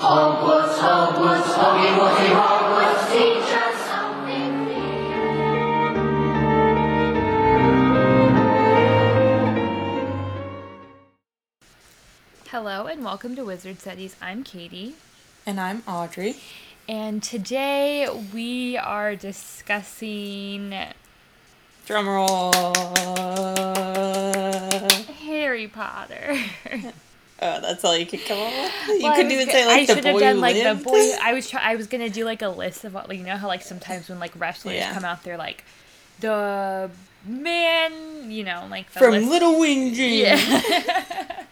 Hogwarts, Hogwarts, Hogwarts, Hogwarts, teach us something new. Hello and welcome to Wizard Studies. I'm Katie. And I'm Audrey. And today we are discussing... drumroll. Harry Potter. Oh, that's all you could come up with? You couldn't even say, like, the boy who lived? I should have done, like, the boy... I was going to do, like, a list of what... Like, you know how, like, sometimes when, like, wrestlers come out, they're, like, the man... You know, like, the from list. Little Winging. Yeah. I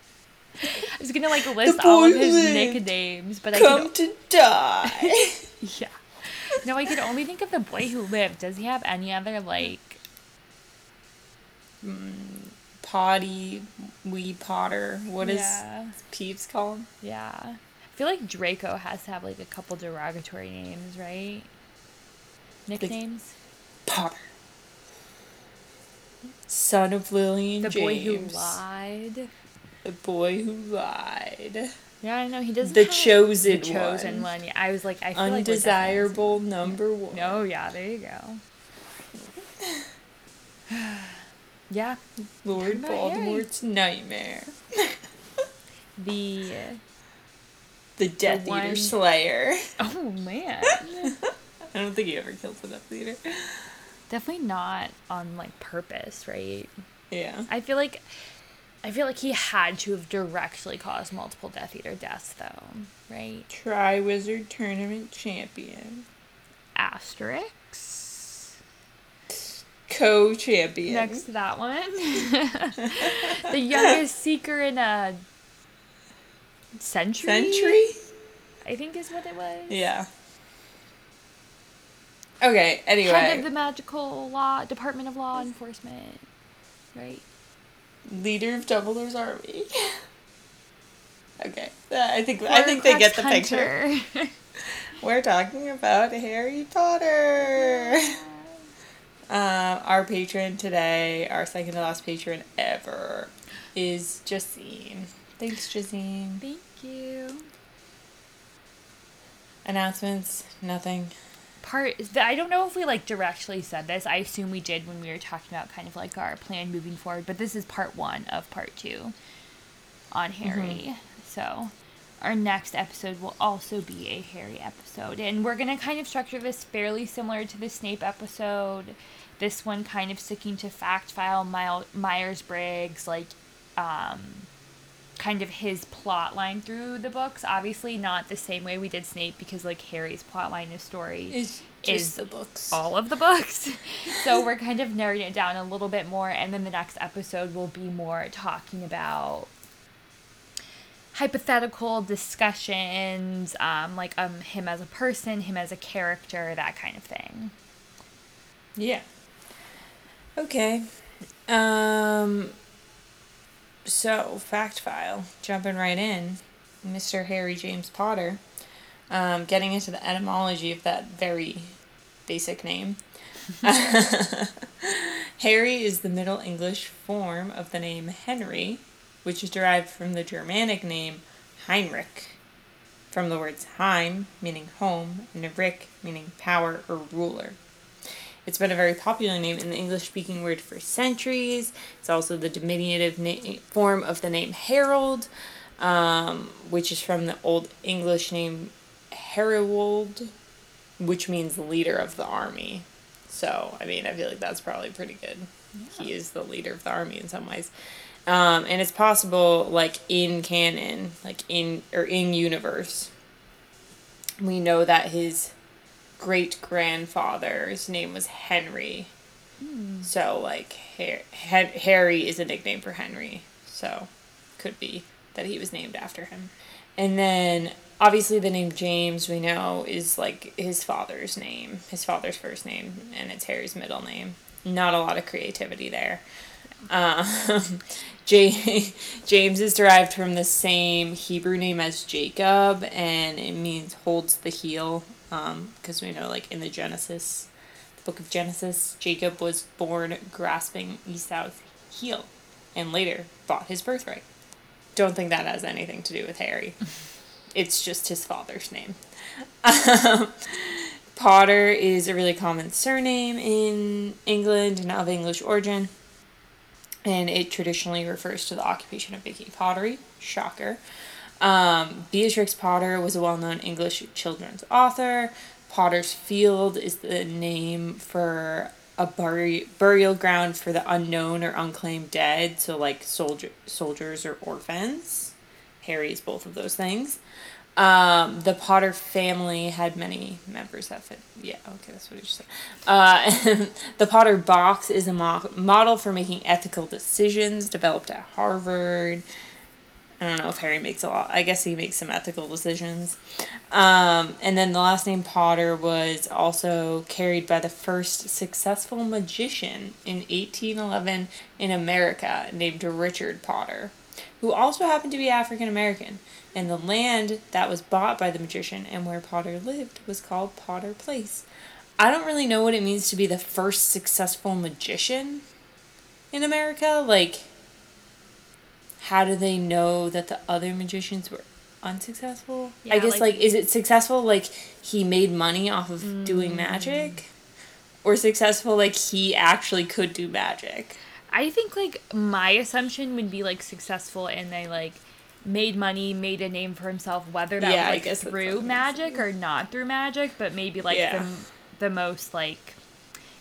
was going to, like, list all of his nicknames, but I could... Come to die. Yeah. No, I could only think of the boy who lived. Does he have any other, like... Potty, Wee Potter. What is Peeps called? Yeah. I feel like Draco has to have, like, a couple derogatory names, right? Nicknames? Like, Potter. Son of Lily and James. The boy who lied. The boy who lied. Yeah, I know. He doesn't the chosen one. The chosen one. Yeah, I was like, I feel undesirable like... Undesirable number one. No, yeah, there you go. Yeah. Lord Voldemort's nightmare. The Death Eater Slayer. Oh, man. I don't think he ever killed the Death Eater. Definitely not on, like, purpose, right? Yeah. I feel like he had to have directly caused multiple Death Eater deaths, though, right? Tri-Wizard Tournament Champion. Asterix. Co-champion. Next to that one. The youngest seeker in a century? I think is what it was. Yeah. Okay, anyway. Head of the Magical Law, Department of Law Enforcement. Right? Leader of Dumbledore's Army. Okay. I think they get the picture. We're talking about Harry Potter. Our patron today, our second to last patron ever, is Jacine. Thanks, Jacine. Thank you. Announcements? Nothing. I don't know if we, like, directly said this. I assume we did when we were talking about kind of, like, our plan moving forward. But this is part one of part two on Harry. Mm-hmm. So... Our next episode will also be a Harry episode. And we're going to kind of structure this fairly similar to the Snape episode. This one kind of sticking to fact file, Myers-Briggs, like, kind of his plot line through the books. Obviously not the same way we did Snape because, like, Harry's plot line of story is the books. All of the books. So we're kind of narrowing it down a little bit more. And then the next episode will be more talking about... hypothetical discussions, him as a person, him as a character, that kind of thing. Yeah. Okay. So, fact file, jumping right in, Mr. Harry James Potter, getting into the etymology of that very basic name. Harry is the Middle English form of the name Henry, which is derived from the Germanic name Heinrich, from the words Heim, meaning home, and Rick, meaning power or ruler. It's been a very popular name in the English-speaking word for centuries. It's also the diminutive form of the name Harold, which is from the Old English name Herold, which means leader of the army. So, I mean, I feel like that's probably pretty good. Yeah. He is the leader of the army in some ways. And it's possible, like, in canon, like, in universe, we know that his great-grandfather's name was Henry. Mm. So, like, Harry is a nickname for Henry. So, could be that he was named after him. And then, obviously, the name James, we know, is, like, his father's name. His father's first name, and it's Harry's middle name. Not a lot of creativity there. James is derived from the same Hebrew name as Jacob, and it means holds the heel, because we know, like, in the book of Genesis, Jacob was born grasping Esau's heel, and later bought his birthright. Don't think that has anything to do with Harry. It's just his father's name. Potter is a really common surname in England and of English origin, and it traditionally refers to the occupation of making pottery. Shocker. Beatrix Potter was a well-known English children's author. Potter's Field is the name for a burial ground for the unknown or unclaimed dead, so like soldiers or orphans. Harry is both of those things. The Potter family had many members that fit. Yeah, okay, that's what I just said. The Potter box is a model for making ethical decisions, developed at Harvard. I don't know if Harry makes a lot. I guess he makes some ethical decisions. And then the last name Potter was also carried by the first successful magician in 1811 in America named Richard Potter, who also happened to be African American. And the land that was bought by the magician and where Potter lived was called Potter Place. I don't really know what it means to be the first successful magician in America. Like, how do they know that the other magicians were unsuccessful? Yeah, I guess, like, is it successful, like, he made money off of doing magic? Or successful, like, he actually could do magic? I think, like, my assumption would be, like, successful and they, like, made money, made a name for himself, whether that was, like, through magic or not through magic, but maybe, like, the most, like,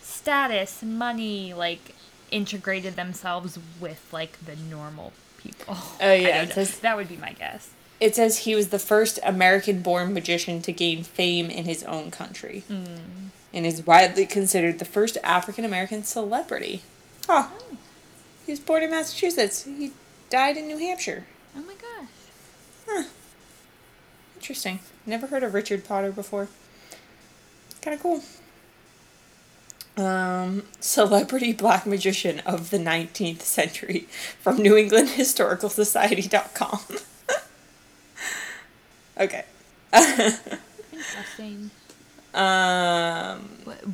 status, money, like, integrated themselves with, like, the normal people. Oh, yeah. That would be my guess. It says he was the first American-born magician to gain fame in his own country. And is widely considered the first African-American celebrity. Huh. Oh. He was born in Massachusetts. He died in New Hampshire. Oh my gosh. Huh. Interesting. Never heard of Richard Potter before. Kind of cool. Celebrity black magician of the 19th century from New England Historical Society.com. Okay. Interesting.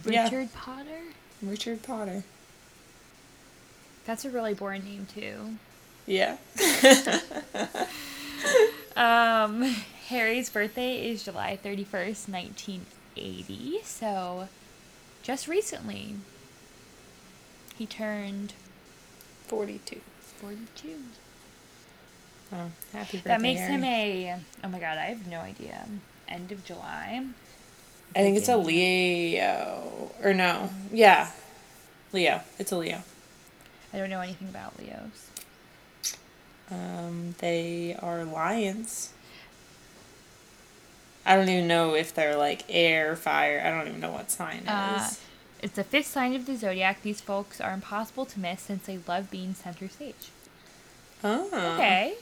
Richard Potter? Richard Potter. That's a really boring name, too. Yeah. Harry's birthday is July 31st, 1980, so just recently he turned 42. Oh, happy birthday, Harry. That makes him oh my god, I have no idea, end of July. I think it's a Leo, or no, yeah, Leo, it's a Leo. I don't know anything about Leos. They are lions. I don't even know if they're, like, air, fire. I don't even know what sign it is. It's the fifth sign of the zodiac. These folks are impossible to miss since they love being center stage. Oh. Okay.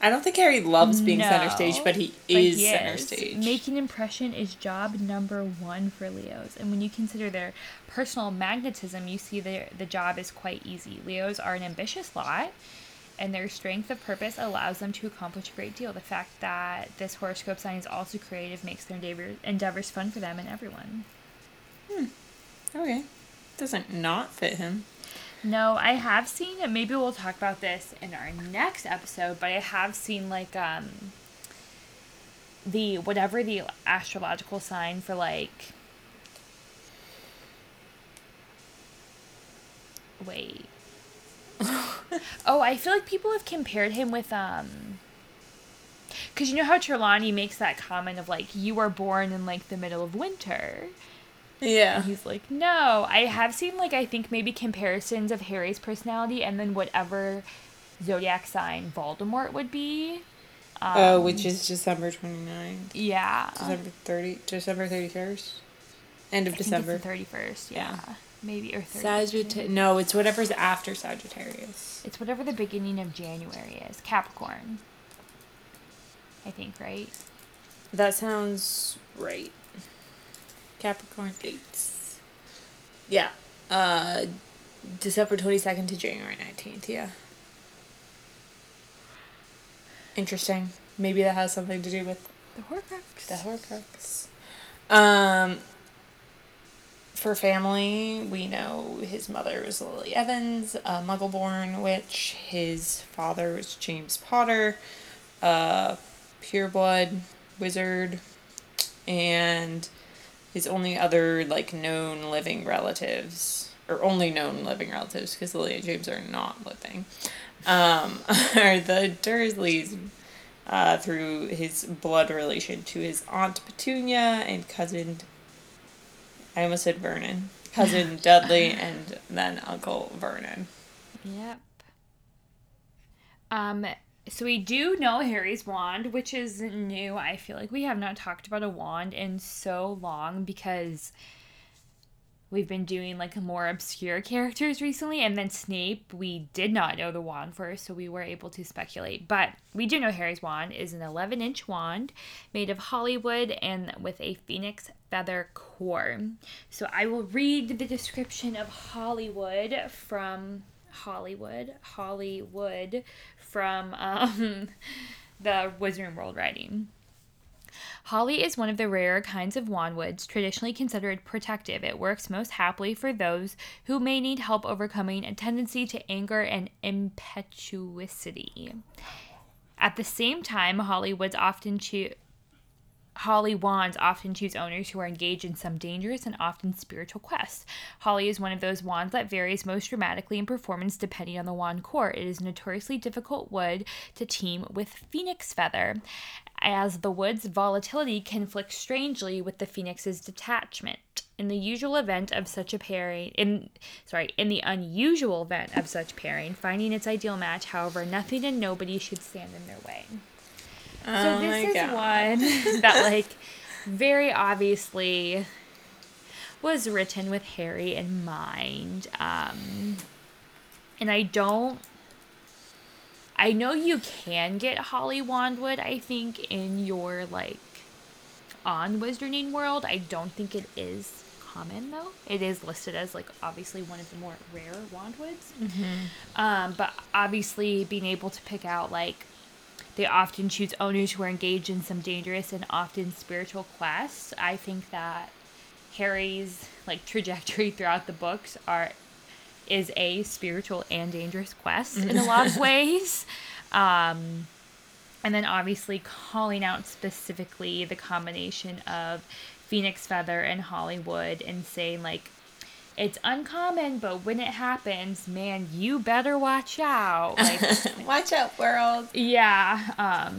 I don't think Harry loves being center stage, but he is center stage. Making impression is job number one for Leos. And when you consider their personal magnetism, you see the job is quite easy. Leos are an ambitious lot, and their strength of purpose allows them to accomplish a great deal. The fact that this horoscope sign is also creative makes their endeavors fun for them and everyone. Okay. Doesn't not fit him. No, I have seen, and maybe we'll talk about this in our next episode, but I have seen, like, the astrological sign for, like, wait. Oh, I feel like people have compared him with, because you know how Trelawney makes that comment of, like, you were born in, like, the middle of winter. Yeah. And he's like, no. I have seen, like, I think maybe comparisons of Harry's personality and then whatever zodiac sign Voldemort would be. Which is December 29th. Yeah. December 31st. End of December. It's the 31st, yeah. Maybe, or 30. No, it's whatever's after Sagittarius. It's whatever the beginning of January is. Capricorn. I think, right? That sounds right. Capricorn dates. Yeah. December 22nd to January 19th, yeah. Interesting. Maybe that has something to do with the Horcrux. For family, we know his mother was Lily Evans, a Muggle-born witch. His father was James Potter, pureblood wizard, and his only other, like, known living relatives, or only known living relatives, because Lily and James are not living, are the Dursleys, through his blood relation to his aunt Petunia and cousin, I almost said Vernon, cousin Dudley, and then Uncle Vernon. Yep. So we do know Harry's wand, which is new. I feel like we have not talked about a wand in so long because we've been doing, like, more obscure characters recently. And then Snape, we did not know the wand first, so we were able to speculate. But we do know Harry's wand is an 11-inch wand made of Hollywood and with a phoenix feather core. So I will read the description of Hollywood from... Hollywood from the Wizarding World writing. Holly is one of the rarer kinds of wandwoods, traditionally considered protective. It works most happily for those who may need help overcoming a tendency to anger and impetuosity. At the same time, Holly wands often choose owners who are engaged in some dangerous and often spiritual quest. Holly is one of those wands that varies most dramatically in performance depending on the wand core. It is notoriously difficult wood to team with phoenix feather, as the wood's volatility conflicts strangely with the phoenix's detachment. In the unusual event of such pairing, finding its ideal match, however, nothing and nobody should stand in their way. So this is one that, like, very obviously was written with Harry in mind. And I know you can get Holly Wandwood, I think, in your, like, on Wizarding World. I don't think it is common, though. It is listed as, like, obviously one of the more rare Wandwoods. Mm-hmm. But obviously being able to pick out, like, they often choose owners who are engaged in some dangerous and often spiritual quests. I think that Harry's, like, trajectory throughout the books is a spiritual and dangerous quest in a lot of ways. And then obviously calling out specifically the combination of phoenix feather and Hollywood and saying, like, it's uncommon, but when it happens, man, you better watch out. Like, watch out, world. Yeah.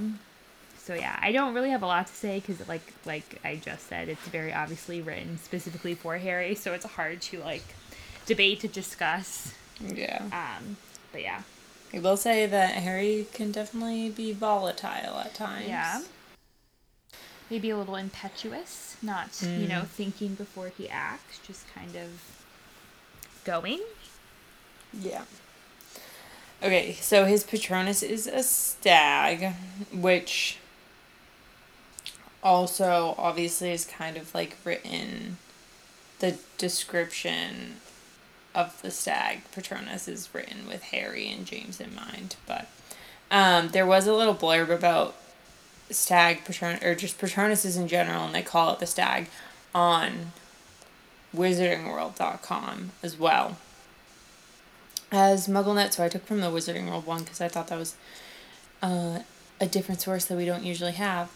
So, yeah, I don't really have a lot to say because, like I just said, it's very obviously written specifically for Harry, so it's hard to, like, debate to discuss. Yeah. But, yeah. I will say that Harry can definitely be volatile at times. Yeah. Maybe a little impetuous, not, thinking before he acts, just kind of... going? Yeah. Okay, so his Patronus is a stag, which also obviously is kind of like written, the description of the stag Patronus is written with Harry and James in mind, but there was a little blurb about stag Patronus, or just Patronuses in general, and they call it the stag on wizardingworld.com as well as MuggleNet, so I took from the Wizarding World one because I thought that was a different source that we don't usually have.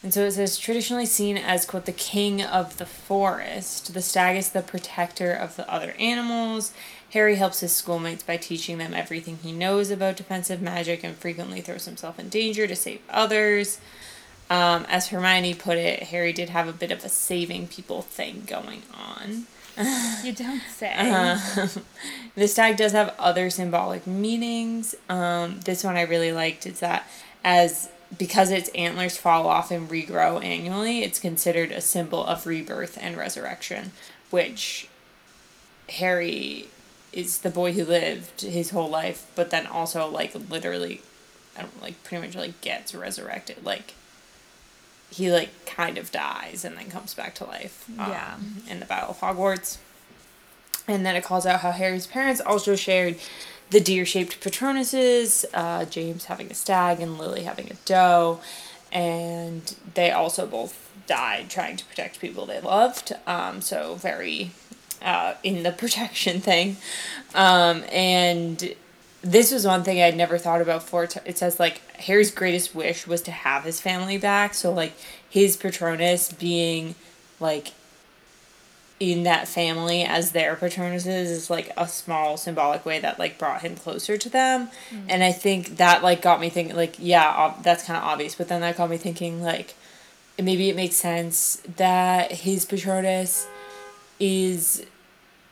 And so it says, traditionally seen as, quote, the king of the forest, the stag is the protector of the other animals. Harry helps his schoolmates by teaching them everything he knows about defensive magic and frequently throws himself in danger to save others. As Hermione put it, Harry did have a bit of a saving people thing going on. You don't say. The stag does have other symbolic meanings. This one I really liked. It's that because its antlers fall off and regrow annually, it's considered a symbol of rebirth and resurrection, which Harry is the boy who lived his whole life, but then also, like, literally, pretty much, like, gets resurrected, like... He, like, kind of dies and then comes back to life in the Battle of Hogwarts. And then it calls out how Harry's parents also shared the deer-shaped Patronuses, James having a stag and Lily having a doe. And they also both died trying to protect people they loved. So very in the protection thing. And This was one thing I'd never thought about before. It says, like, Harry's greatest wish was to have his family back. So, like, his Patronus being, like, in that family as their Patronuses is, like, a small symbolic way that, like, brought him closer to them. Mm-hmm. And I think that, like, got me thinking, like, yeah, that's kind of obvious. But then that got me thinking, like, maybe it makes sense that his Patronus is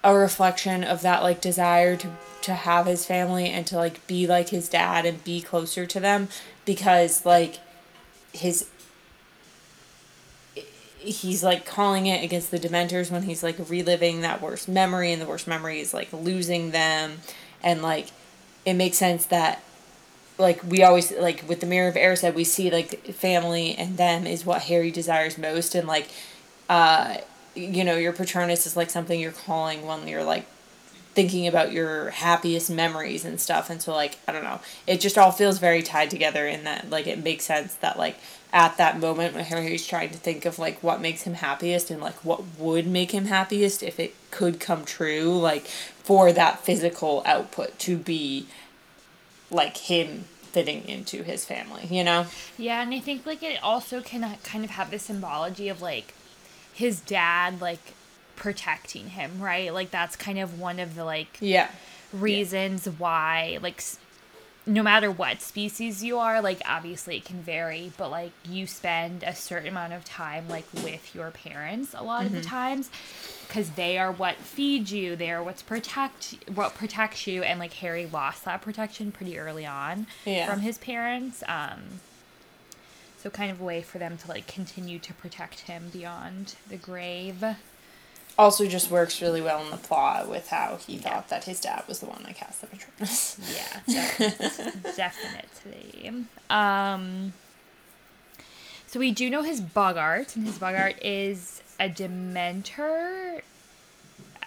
a reflection of that, like, desire to have his family and to, like, be like his dad and be closer to them, because, like, he's, like, calling it against the Dementors when he's, like, reliving that worst memory, and the worst memory is, like, losing them. And, like, it makes sense that, like, we always, like, with the Mirror of Erised said, we see, like, family and them is what Harry desires most. And, like, you know, your Patronus is, like, something you're calling when you're, like, thinking about your happiest memories and stuff. And so, like, I don't know. It just all feels very tied together in that, like, it makes sense that, like, at that moment when Harry's trying to think of, like, what makes him happiest and, like, what would make him happiest if it could come true, like, for that physical output to be, like, him fitting into his family, you know? Yeah, and I think, like, it also can kind of have this symbology of, like, his dad, like, protecting him, right? Like, that's kind of one of the, like, reasons why, like, no matter what species you are, like, obviously it can vary, but, like, you spend a certain amount of time, like, with your parents a lot of the times, because they are what feed you, they are what protects you, and, like, Harry lost that protection pretty early on from his parents, so kind of a way for them to, like, continue to protect him beyond the grave. Also just works really well in the plot with how he thought that his dad was the one that cast the Patronus. Definitely. So we do know his Boggart, and his Boggart is a Dementor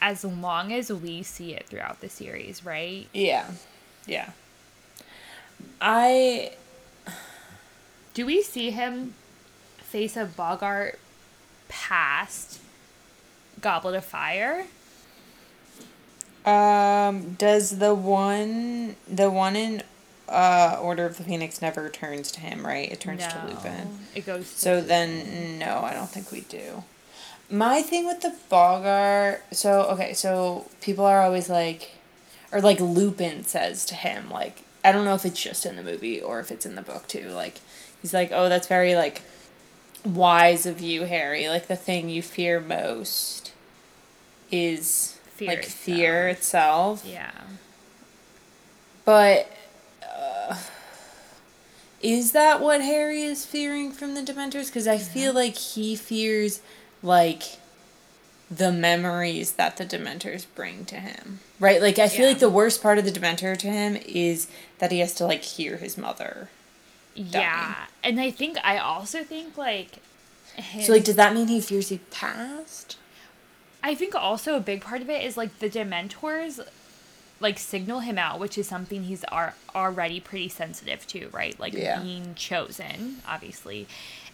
as long as we see it throughout the series, right? Yeah. Do we see him face a Boggart past Goblet of Fire? Does the one in Order of the Phoenix never turns to him, right? It turns to Lupin. It goes to Lupin. Then no, I don't think we do. My thing with the Boggart, so people are always like, or like Lupin says to him, like, I don't know if it's just in the movie or if it's in the book too, like, he's like, oh, that's very, like, wise of you, Harry. Like, the thing you fear most is, fear itself. Yeah. But, is that what Harry is fearing from the Dementors? Because I feel like he fears, like, the memories that the Dementors bring to him. Right? Like, I feel like the worst part of the Dementor to him is that he has to, like, hear his mother. Yeah, and I also think, like, his... So, like, does that mean he fears he passed? I think also a big part of it is, like, the Dementors, like, signal him out, which is something he's already pretty sensitive to, right? Like, being chosen, obviously.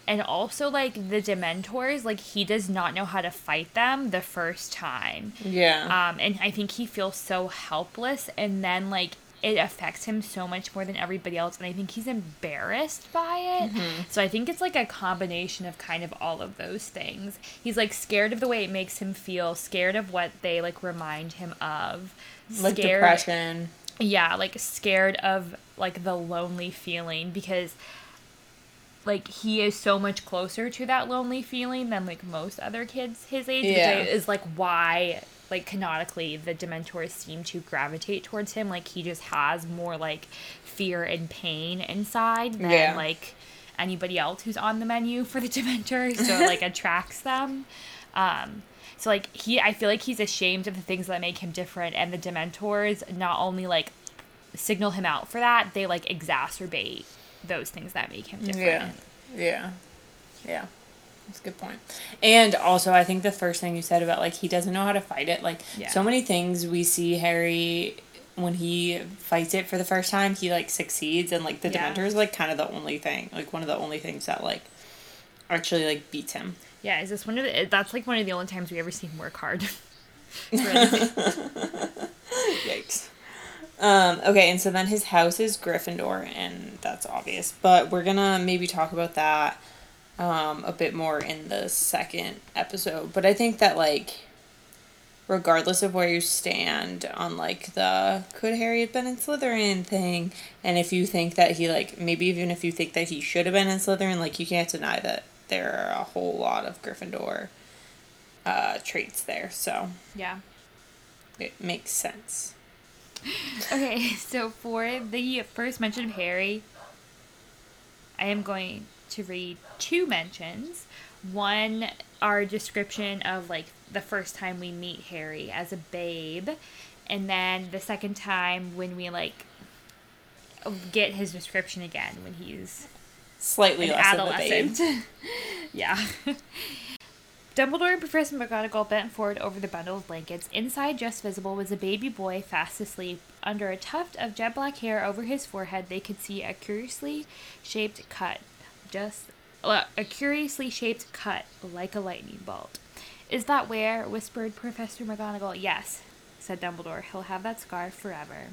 And also, like, the Dementors, like, he does not know how to fight them the first time. Yeah. And I think he feels so helpless, and then, like, it affects him so much more than everybody else, and I think he's embarrassed by it. Mm-hmm. So I think it's, like, a combination of kind of all of those things. He's, like, scared of the way it makes him feel, scared of what they, like, remind him of. Like, scared, depression. Yeah, like, scared of, like, the lonely feeling, because, like, he is so much closer to that lonely feeling than, like, most other kids his age, which is, like, why... Like, canonically, the Dementors seem to gravitate towards him. Like, he just has more, like, fear and pain inside than, like, anybody else who's on the menu for the Dementors. So, like, attracts them. So, like, I feel like he's ashamed of the things that make him different. And the Dementors not only, like, signal him out for that, they, like, exacerbate those things that make him different. Yeah. That's a good point. And also, I think the first thing you said about, like, he doesn't know how to fight it. Like, so many things we see Harry, when he fights it for the first time, he, like, succeeds. And, like, the Dementor is, like, kind of the only thing. Like, one of the only things that, like, actually, like, beats him. Yeah, is this one of the... That's, like, one of the only times we ever see him work hard. Yikes. Okay, and so then his house is Gryffindor, and that's obvious. But we're gonna maybe talk about that a bit more in the second episode. But I think that, like, regardless of where you stand on, like, the could Harry have been in Slytherin thing, and if you think that he, like, maybe even if you think that he should have been in Slytherin, like, you can't deny that there are a whole lot of Gryffindor traits there, so. Yeah. It makes sense. Okay, so for the first mention of Harry, I am going to read two mentions. One, our description of, like, the first time we meet Harry as a babe, and then the second time when we, like, get his description again when he's slightly less adolescent. Of a babe. Yeah. Dumbledore and Professor McGonagall bent forward over the bundle of blankets. Inside, just visible, was a baby boy fast asleep. Under a tuft of jet black hair over his forehead, they could see a curiously shaped cut, like a lightning bolt. "Is that where?" whispered Professor McGonagall. "Yes," said Dumbledore. "He'll have that scar forever."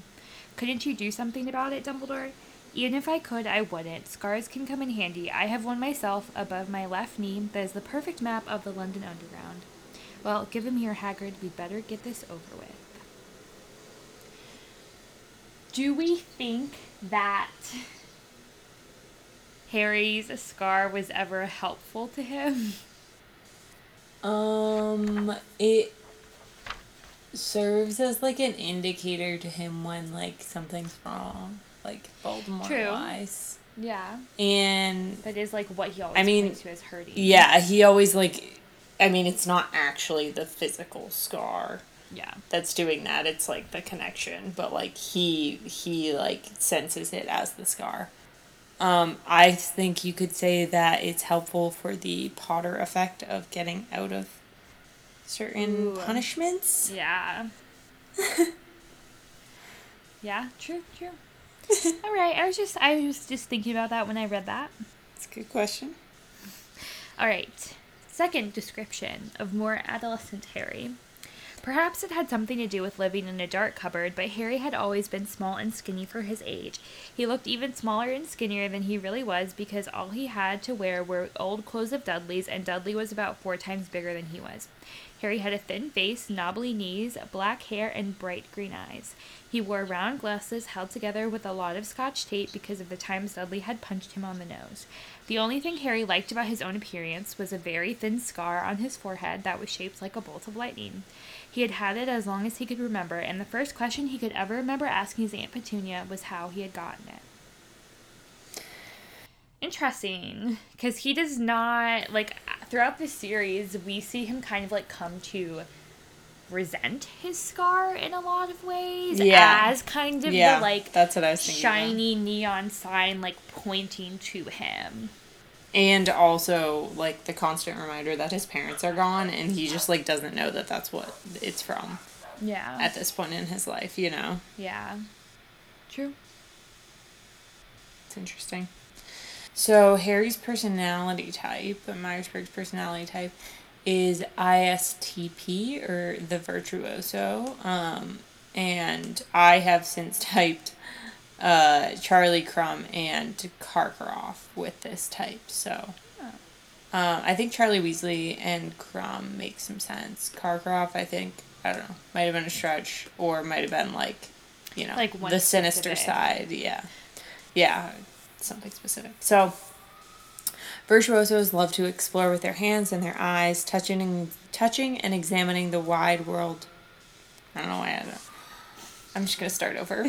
"Couldn't you do something about it, Dumbledore?" "Even if I could, I wouldn't. Scars can come in handy. I have one myself above my left knee that is the perfect map of the London Underground." "Well, give him here, Hagrid. We'd better get this over with." Do we think that Harry's scar was ever helpful to him? It serves as, like, an indicator to him when, like, something's wrong. Like, Voldemort wise. Yeah. And that is, like, what he always points to as hurting. Yeah, he always, like, I mean, it's not actually the physical scar. Yeah. That's doing that. It's, like, the connection. But, like, he like, senses it as the scar. I think you could say that it's helpful for the Potter effect of getting out of certain punishments. Yeah. Yeah, true. All right, I was just thinking about that when I read that. That's a good question. All right, second description of more adolescent Harry. Perhaps it had something to do with living in a dark cupboard, but Harry had always been small and skinny for his age. He looked even smaller and skinnier than he really was because all he had to wear were old clothes of Dudley's, and Dudley was about 4 times bigger than he was. Harry had a thin face, knobbly knees, black hair, and bright green eyes. He wore round glasses held together with a lot of Scotch tape because of the times Dudley had punched him on the nose. The only thing Harry liked about his own appearance was a very thin scar on his forehead that was shaped like a bolt of lightning. He had had it as long as he could remember, and the first question he could ever remember asking his Aunt Petunia was how he had gotten it. Interesting, because he does not, like, throughout the series, we see him kind of, like, come to resent his scar in a lot of ways, as kind of the, like, that's what I was thinking, shiny neon sign, like, pointing to him, and also, like, the constant reminder that his parents are gone, and he just, like, doesn't know that that's what it's from. Yeah. At this point in his life, you know. Yeah. True. It's interesting. So Harry's personality type, Myers-Briggs personality type, is ISTP, or the Virtuoso, and I have since typed Charlie Crumb and Karkaroff with this type, so I think Charlie Weasley and Crumb make some sense. Karkaroff, I think, I don't know, might have been a stretch, or might have been, like, you know, like the sinister side, yeah, something specific, so... Virtuosos love to explore with their hands and their eyes, touching and examining the wide world. I don't know why I don't. I'm just going to start over.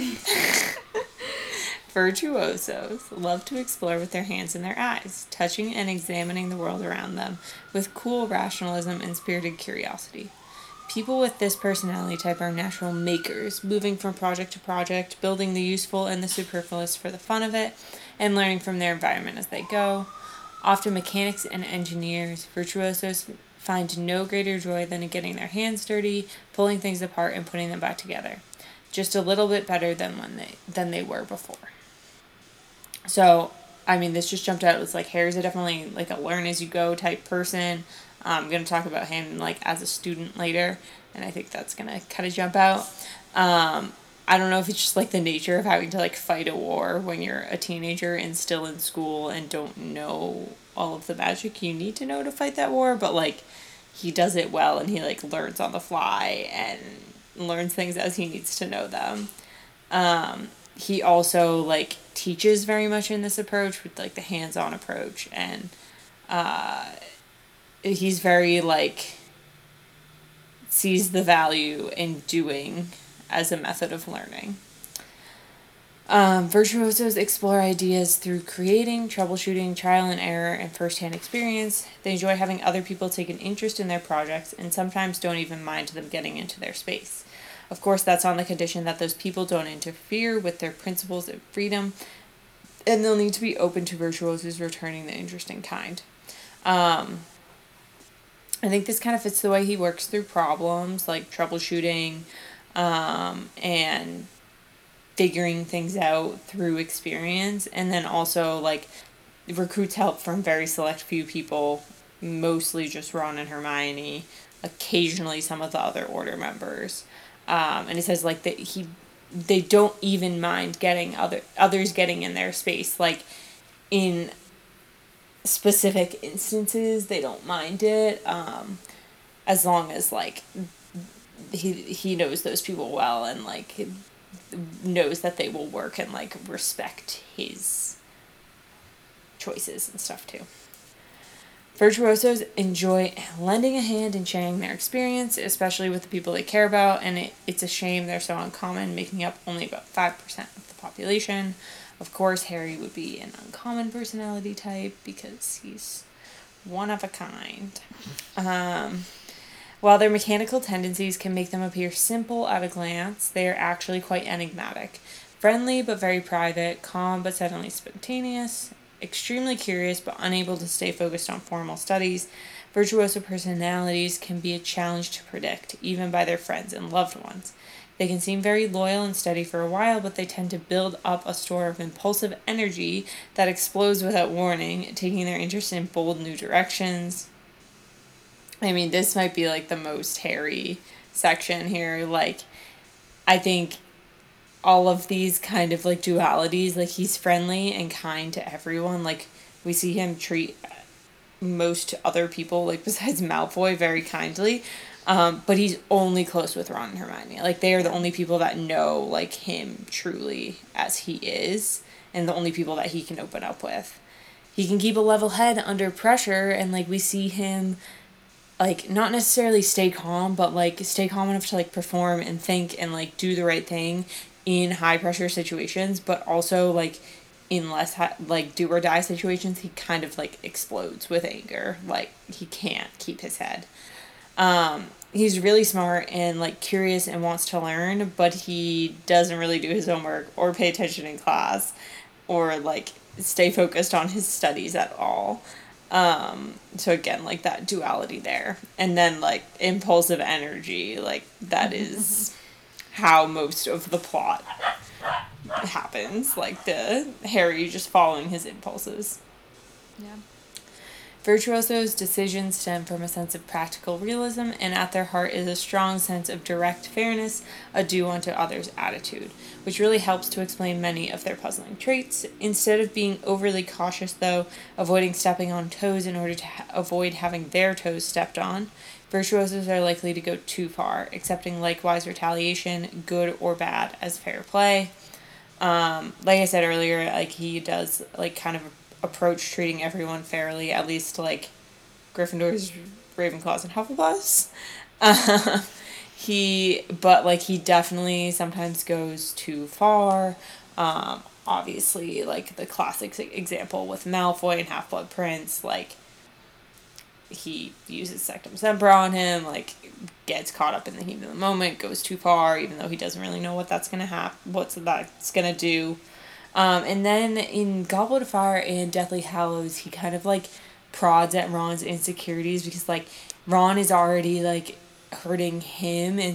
Virtuosos love to explore with their hands and their eyes, touching and examining the world around them with cool rationalism and spirited curiosity. People with this personality type are natural makers, moving from project to project, building the useful and the superfluous for the fun of it, and learning from their environment as they go. Often mechanics and engineers, virtuosos find no greater joy than in getting their hands dirty, pulling things apart, and putting them back together. Just a little bit better than they were before. So, I mean, this just jumped out. It was like, Harry's definitely, like, a learn-as-you-go type person. I'm going to talk about him, like, as a student later, and I think that's going to kind of jump out. I don't know if it's just like the nature of having to like fight a war when you're a teenager and still in school and don't know all of the magic you need to know to fight that war, but like he does it well and he like learns on the fly and learns things as he needs to know them. He also like teaches very much in this approach with like the hands-on approach, and he's very like sees the value in doing as a method of learning. Virtuosos explore ideas through creating, troubleshooting, trial and error, and first-hand experience. They enjoy having other people take an interest in their projects and sometimes don't even mind them getting into their space. Of course, that's on the condition that those people don't interfere with their principles of freedom, and they'll need to be open to virtuosos returning the interest in kind. I think this kind of fits the way he works through problems, like troubleshooting, and figuring things out through experience, and then also like recruits help from very select few people, mostly just Ron and Hermione, occasionally some of the other order members. And it says like that they don't even mind getting others getting in their space, like in specific instances they don't mind it, as long as like he knows those people well and like knows that they will work and like respect his choices and stuff too. Virtuosos enjoy lending a hand and sharing their experience, especially with the people they care about, and it's a shame they're so uncommon, making up only about 5% of the population. Of course, Harry would be an uncommon personality type because he's one of a kind. While their mechanical tendencies can make them appear simple at a glance, they are actually quite enigmatic. Friendly but very private, calm but suddenly spontaneous, extremely curious but unable to stay focused on formal studies, virtuoso personalities can be a challenge to predict, even by their friends and loved ones. They can seem very loyal and steady for a while, but they tend to build up a store of impulsive energy that explodes without warning, taking their interest in bold new directions. I mean, this might be, like, the most hairy section here. Like, I think all of these kind of, like, dualities, like, he's friendly and kind to everyone. Like, we see him treat most other people, like, besides Malfoy, very kindly. But he's only close with Ron and Hermione. Like, they are the only people that know, like, him truly as he is. And the only people that he can open up with. He can keep a level head under pressure. And, like, we see him... like, not necessarily stay calm, but, like, stay calm enough to, like, perform and think and, like, do the right thing in high-pressure situations, but also, like, in less, like, do-or-die situations, he kind of, like, explodes with anger. Like, he can't keep his head. He's really smart and, like, curious and wants to learn, but he doesn't really do his homework or pay attention in class or, like, stay focused on his studies at all. So again, like, that duality there. And then, like, impulsive energy, like, that is how most of the plot happens. Like, the Harry just following his impulses. Yeah. Virtuoso's decisions stem from a sense of practical realism, and at their heart is a strong sense of direct fairness, a do unto others attitude, which really helps to explain many of their puzzling traits. Instead of being overly cautious, though, avoiding stepping on toes in order to avoid having their toes stepped on, virtuosos are likely to go too far, accepting likewise retaliation, good or bad, as fair play. Like I said earlier, like, he does, like, kind of approach treating everyone fairly, at least, like, Gryffindors, Ravenclaws, and Hufflepuffs. He definitely sometimes goes too far. Obviously, like, the classic example with Malfoy and Half-Blood Prince, like, he uses Sectum Sempra on him, like, gets caught up in the heat of the moment, goes too far, even though he doesn't really know what that's gonna happen, what that's gonna do. And then in Goblet of Fire and Deathly Hallows, he kind of, like, prods at Ron's insecurities because, like, Ron is already, like, hurting him, and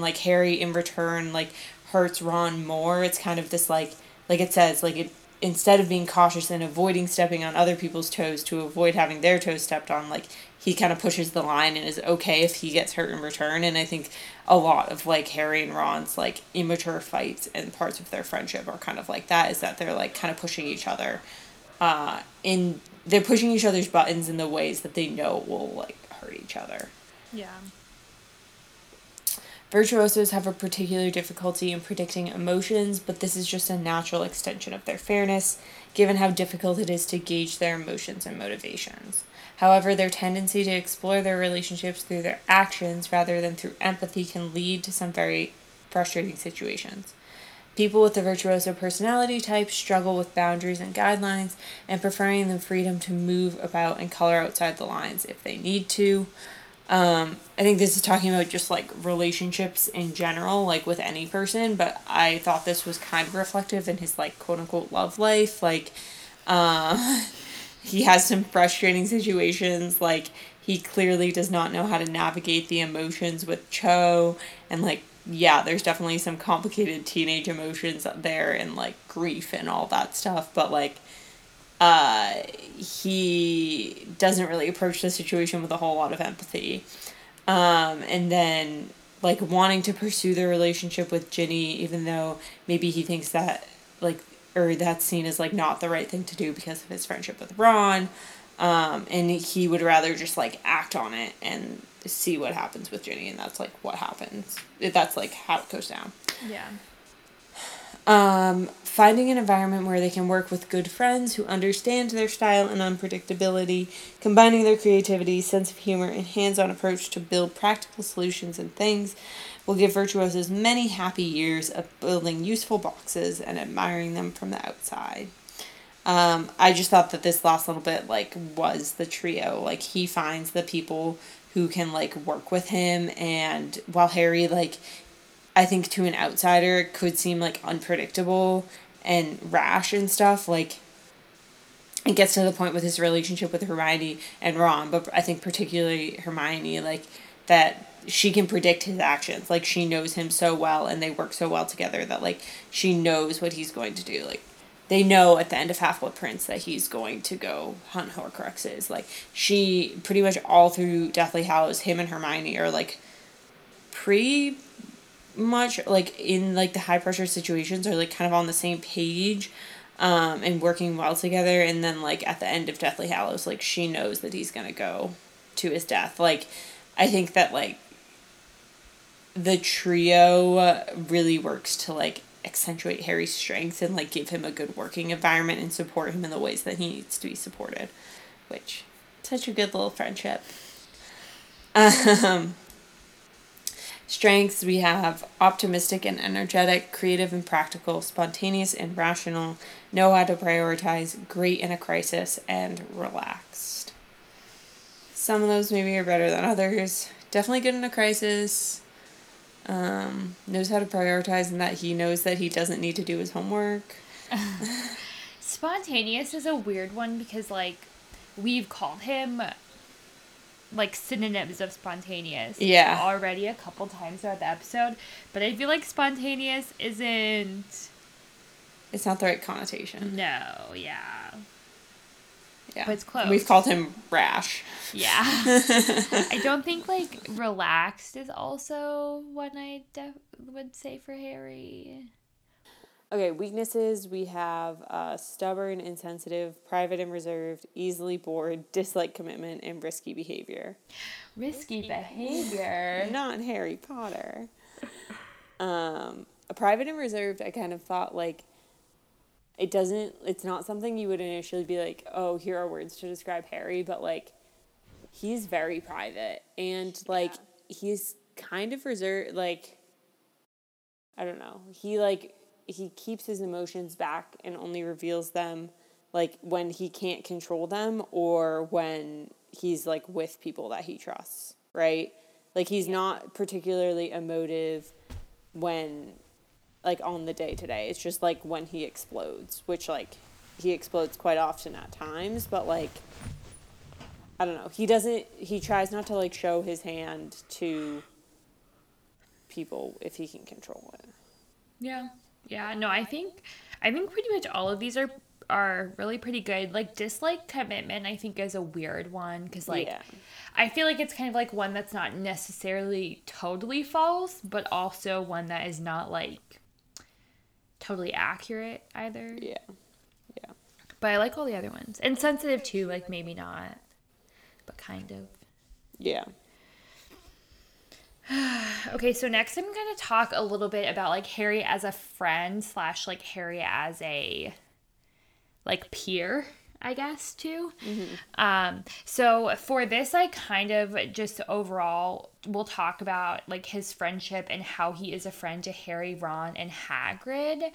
like, Harry in return, like, hurts Ron more. It's kind of this, like it says, like, it instead of being cautious and avoiding stepping on other people's toes to avoid having their toes stepped on, like, he kind of pushes the line and is okay if he gets hurt in return. And I think a lot of, like, Harry and Ron's, like, immature fights and parts of their friendship are kind of like that, is that they're, like, kind of pushing each other. They're pushing each other's buttons in the ways that they know will, like, hurt each other. Yeah. Virtuosos have a particular difficulty in predicting emotions, but this is just a natural extension of their fairness, given how difficult it is to gauge their emotions and motivations. However, their tendency to explore their relationships through their actions rather than through empathy can lead to some very frustrating situations. People with the virtuoso personality type struggle with boundaries and guidelines, and preferring the freedom to move about and color outside the lines if they need to. I think this is talking about just, like, relationships in general, like, with any person, but I thought this was kind of reflective in his, like, quote-unquote love life. Like, he has some frustrating situations, like, he clearly does not know how to navigate the emotions with Cho, and, like, yeah, there's definitely some complicated teenage emotions there, and, like, grief and all that stuff, but, like, he doesn't really approach the situation with a whole lot of empathy. And then, like, wanting to pursue the relationship with Ginny, even though maybe he thinks that, like, or that scene is, like, not the right thing to do because of his friendship with Ron. And he would rather just, like, act on it and see what happens with Ginny, and that's, like, what happens. That's, like, how it goes down. Yeah. Finding an environment where they can work with good friends who understand their style and unpredictability, combining their creativity, sense of humor, and hands-on approach to build practical solutions and things will give virtuosos many happy years of building useful boxes and admiring them from the outside. I just thought that this last little bit, like, was the trio. Like, he finds the people who can, like, work with him, and while Harry, like, I think to an outsider it could seem, like, unpredictable and rash and stuff, like, it gets to the point with his relationship with Hermione and Ron, but I think particularly Hermione, like, that she can predict his actions. Like, she knows him so well, and they work so well together that, like, she knows what he's going to do. Like, they know at the end of Half-Blood Prince that he's going to go hunt Horcruxes. Like, she pretty much all through Deathly Hallows, him and Hermione are, like, pretty much, like, in, like, the high-pressure situations are, like, kind of on the same page, and working well together, and then, like, at the end of Deathly Hallows, like, she knows that he's gonna go to his death. Like, I think that, like, the trio really works to, like, accentuate Harry's strengths and, like, give him a good working environment and support him in the ways that he needs to be supported, which, such a good little friendship. Strengths, we have optimistic and energetic, creative and practical, spontaneous and rational, know how to prioritize, great in a crisis, and relaxed. Some of those maybe are better than others. Definitely good in a crisis. Knows how to prioritize, and that he knows that he doesn't need to do his homework. Spontaneous is a weird one because, like, we've called him, like, synonyms of spontaneous already a couple times throughout the episode, but I feel like spontaneous isn't, it's not the right connotation. No, yeah, but it's close. We've called him rash. Yeah. I don't think, like, relaxed is also one I would say for Harry. Okay, weaknesses, we have stubborn, insensitive, private and reserved, easily bored, dislike commitment, and risky behavior. Not Harry Potter. A private and reserved, I kind of thought, like, it's not something you would initially be like, oh, here are words to describe Harry, but, like, he's very private, and, like, he's kind of reserved, like, I don't know, he keeps his emotions back and only reveals them, like, when he can't control them or when he's, like, with people that he trusts, right? Like, he's not particularly emotive when, like, on the day-to-day. It's just, like, when he explodes, which, like, he explodes quite often at times, but, like, I don't know. He tries not to, like, show his hand to people if he can control it. Yeah. Yeah, no, I think pretty much all of these are are really pretty good. Like, dislike commitment, I think, is a weird one. Because, like, yeah. I feel like it's kind of, like, one that's not necessarily totally false, but also one that is not, like, totally accurate either. Yeah. Yeah. But I like all the other ones. And sensitive, too. Like, maybe not. But kind of. Yeah. Okay, so next I'm going to talk a little bit about, like, Harry as a friend slash, like, Harry as a, like, peer, I guess, too. Mm-hmm. So for this, I kind of just overall will talk about, like, his friendship and how he is a friend to Harry, Ron, and Hagrid.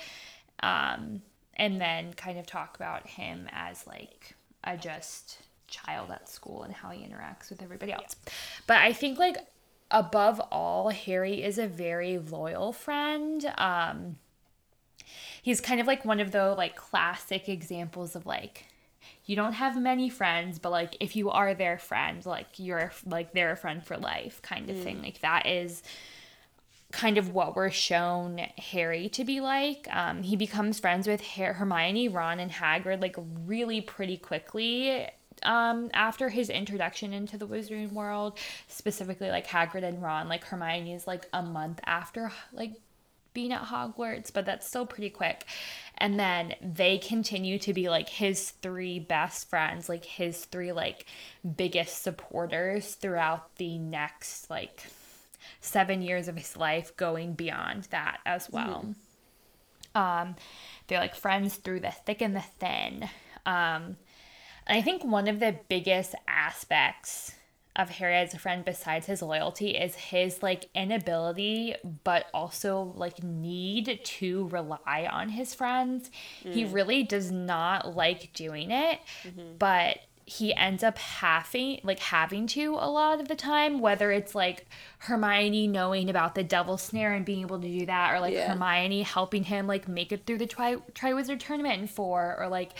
And then kind of talk about him as, like, a just child at school and how he interacts with everybody else. Yeah. But I think, like, above all, Harry is a very loyal friend. He's kind of like one of the, like, classic examples of, like, you don't have many friends, but, like, if you are their friend, like, you're, like, they're a friend for life kind of thing. Like, that is kind of what we're shown Harry to be like. He becomes friends with Hermione, Ron, and Hagrid, like, really pretty quickly. After his introduction into the Wizarding World, specifically, like, Hagrid and Ron, like, Hermione is, like, a month after, like, being at Hogwarts, but that's still pretty quick. And then they continue to be, like, his three best friends, like, his three, like, biggest supporters throughout the next, like, 7 years of his life, going beyond that as well. They're, like, friends through the thick and the thin. I think one of the biggest aspects of Harry as a friend, besides his loyalty, is his, like, inability but also, like, need to rely on his friends. He really does not like doing it, but he ends up having to a lot of the time, whether it's, like, Hermione knowing about the Devil's Snare and being able to do that, or, like, Hermione helping him, like, make it through the Triwizard Tournament in 4, or, like,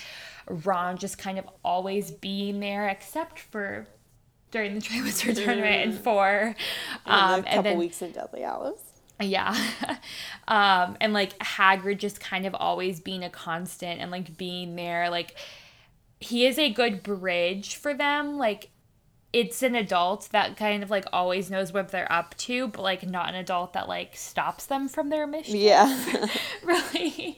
Ron just kind of always being there except for during the Triwizard Tournament in 4. And a couple weeks in Deathly Hallows. Yeah. And, like, Hagrid just kind of always being a constant and, like, being there, like, he is a good bridge for them. Like, it's an adult that kind of, like, always knows what they're up to, but, like, not an adult that, like, stops them from their mission. Yeah. Really.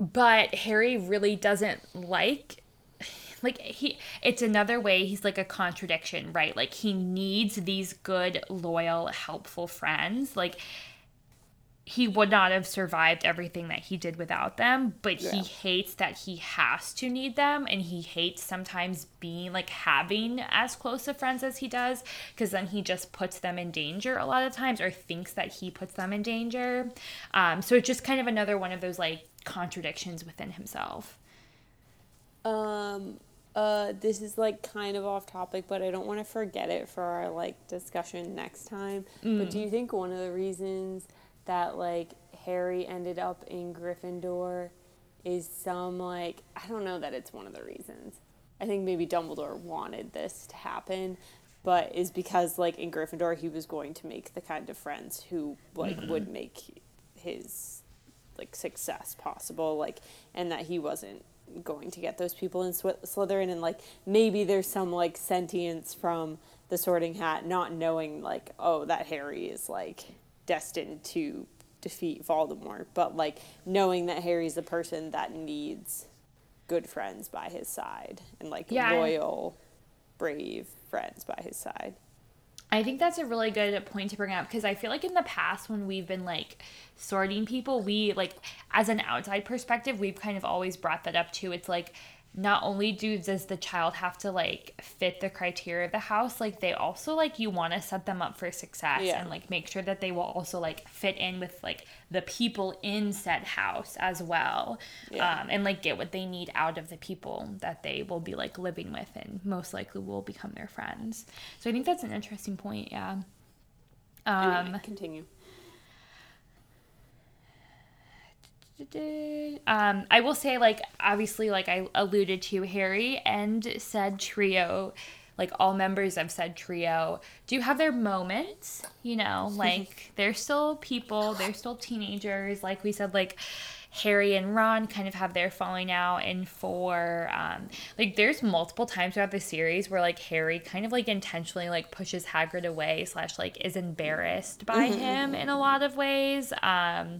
But Harry really doesn't like, it's another way he's, like, a contradiction, right? Like, he needs these good, loyal, helpful friends. Like, he would not have survived everything that he did without them, but he hates that he has to need them, and he hates sometimes being, like, having as close of friends as he does, because then he just puts them in danger a lot of times, or thinks that he puts them in danger. So it's just kind of another one of those, like, contradictions within himself. This is, like, kind of off topic, but I don't want to forget it for our, like, discussion next time. But do you think one of the reasons that, like, Harry ended up in Gryffindor is some, like, I don't know that it's one of the reasons. I think maybe Dumbledore wanted this to happen, but is because, like, in Gryffindor he was going to make the kind of friends who, like, would make his, like, success possible, like, and that he wasn't going to get those people in Slytherin, and, like, maybe there's some, like, sentience from the Sorting Hat not knowing, like, oh, that Harry is, like, destined to defeat Voldemort, but, like, knowing that Harry's the person that needs good friends by his side, and, like, loyal, brave friends by his side. I think that's a really good point to bring up, because I feel like in the past when we've been, like, sorting people, we, like, as an outside perspective, we've kind of always brought that up too. It's like, not only does the child have to, like, fit the criteria of the house, like, they also, like, you want to set them up for success and, like, make sure that they will also, like, fit in with, like, the people in said house as well, and, like, get what they need out of the people that they will be, like, living with and most likely will become their friends. So I think that's an interesting point, anyway, continue. I will say, like, obviously, like I alluded to, Harry and said trio, like, all members of said trio do have their moments, you know, like, they're still people, they're still teenagers. Like we said, like, Harry and Ron kind of have their falling out, and for like there's multiple times throughout the series where like Harry kind of like intentionally like pushes Hagrid away / like is embarrassed by him in a lot of ways, and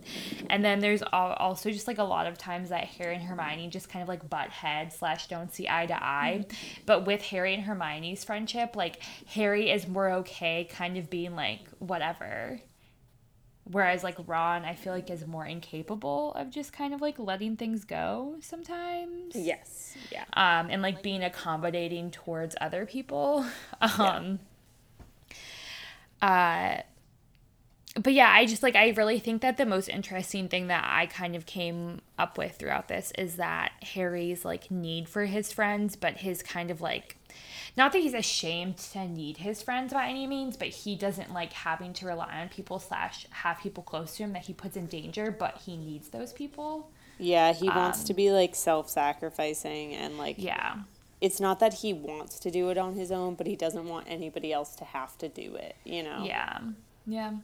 then there's also just like a lot of times that Harry and Hermione just kind of like butt heads / don't see eye to eye. But with Harry and Hermione's friendship, like Harry is more okay kind of being like whatever, whereas like Ron I feel like is more incapable of just kind of like letting things go sometimes. Yes. Yeah. And like being accommodating towards other people. But yeah, I just like I really think that the most interesting thing that I kind of came up with throughout this is that Harry's like need for his friends, but his kind of like, not that he's ashamed to need his friends by any means, but he doesn't like having to rely on people / have people close to him that he puts in danger, but he needs those people. Yeah, he wants to be like self-sacrificing and like, yeah, it's not that he wants to do it on his own, but he doesn't want anybody else to have to do it, you know? Yeah. Yeah.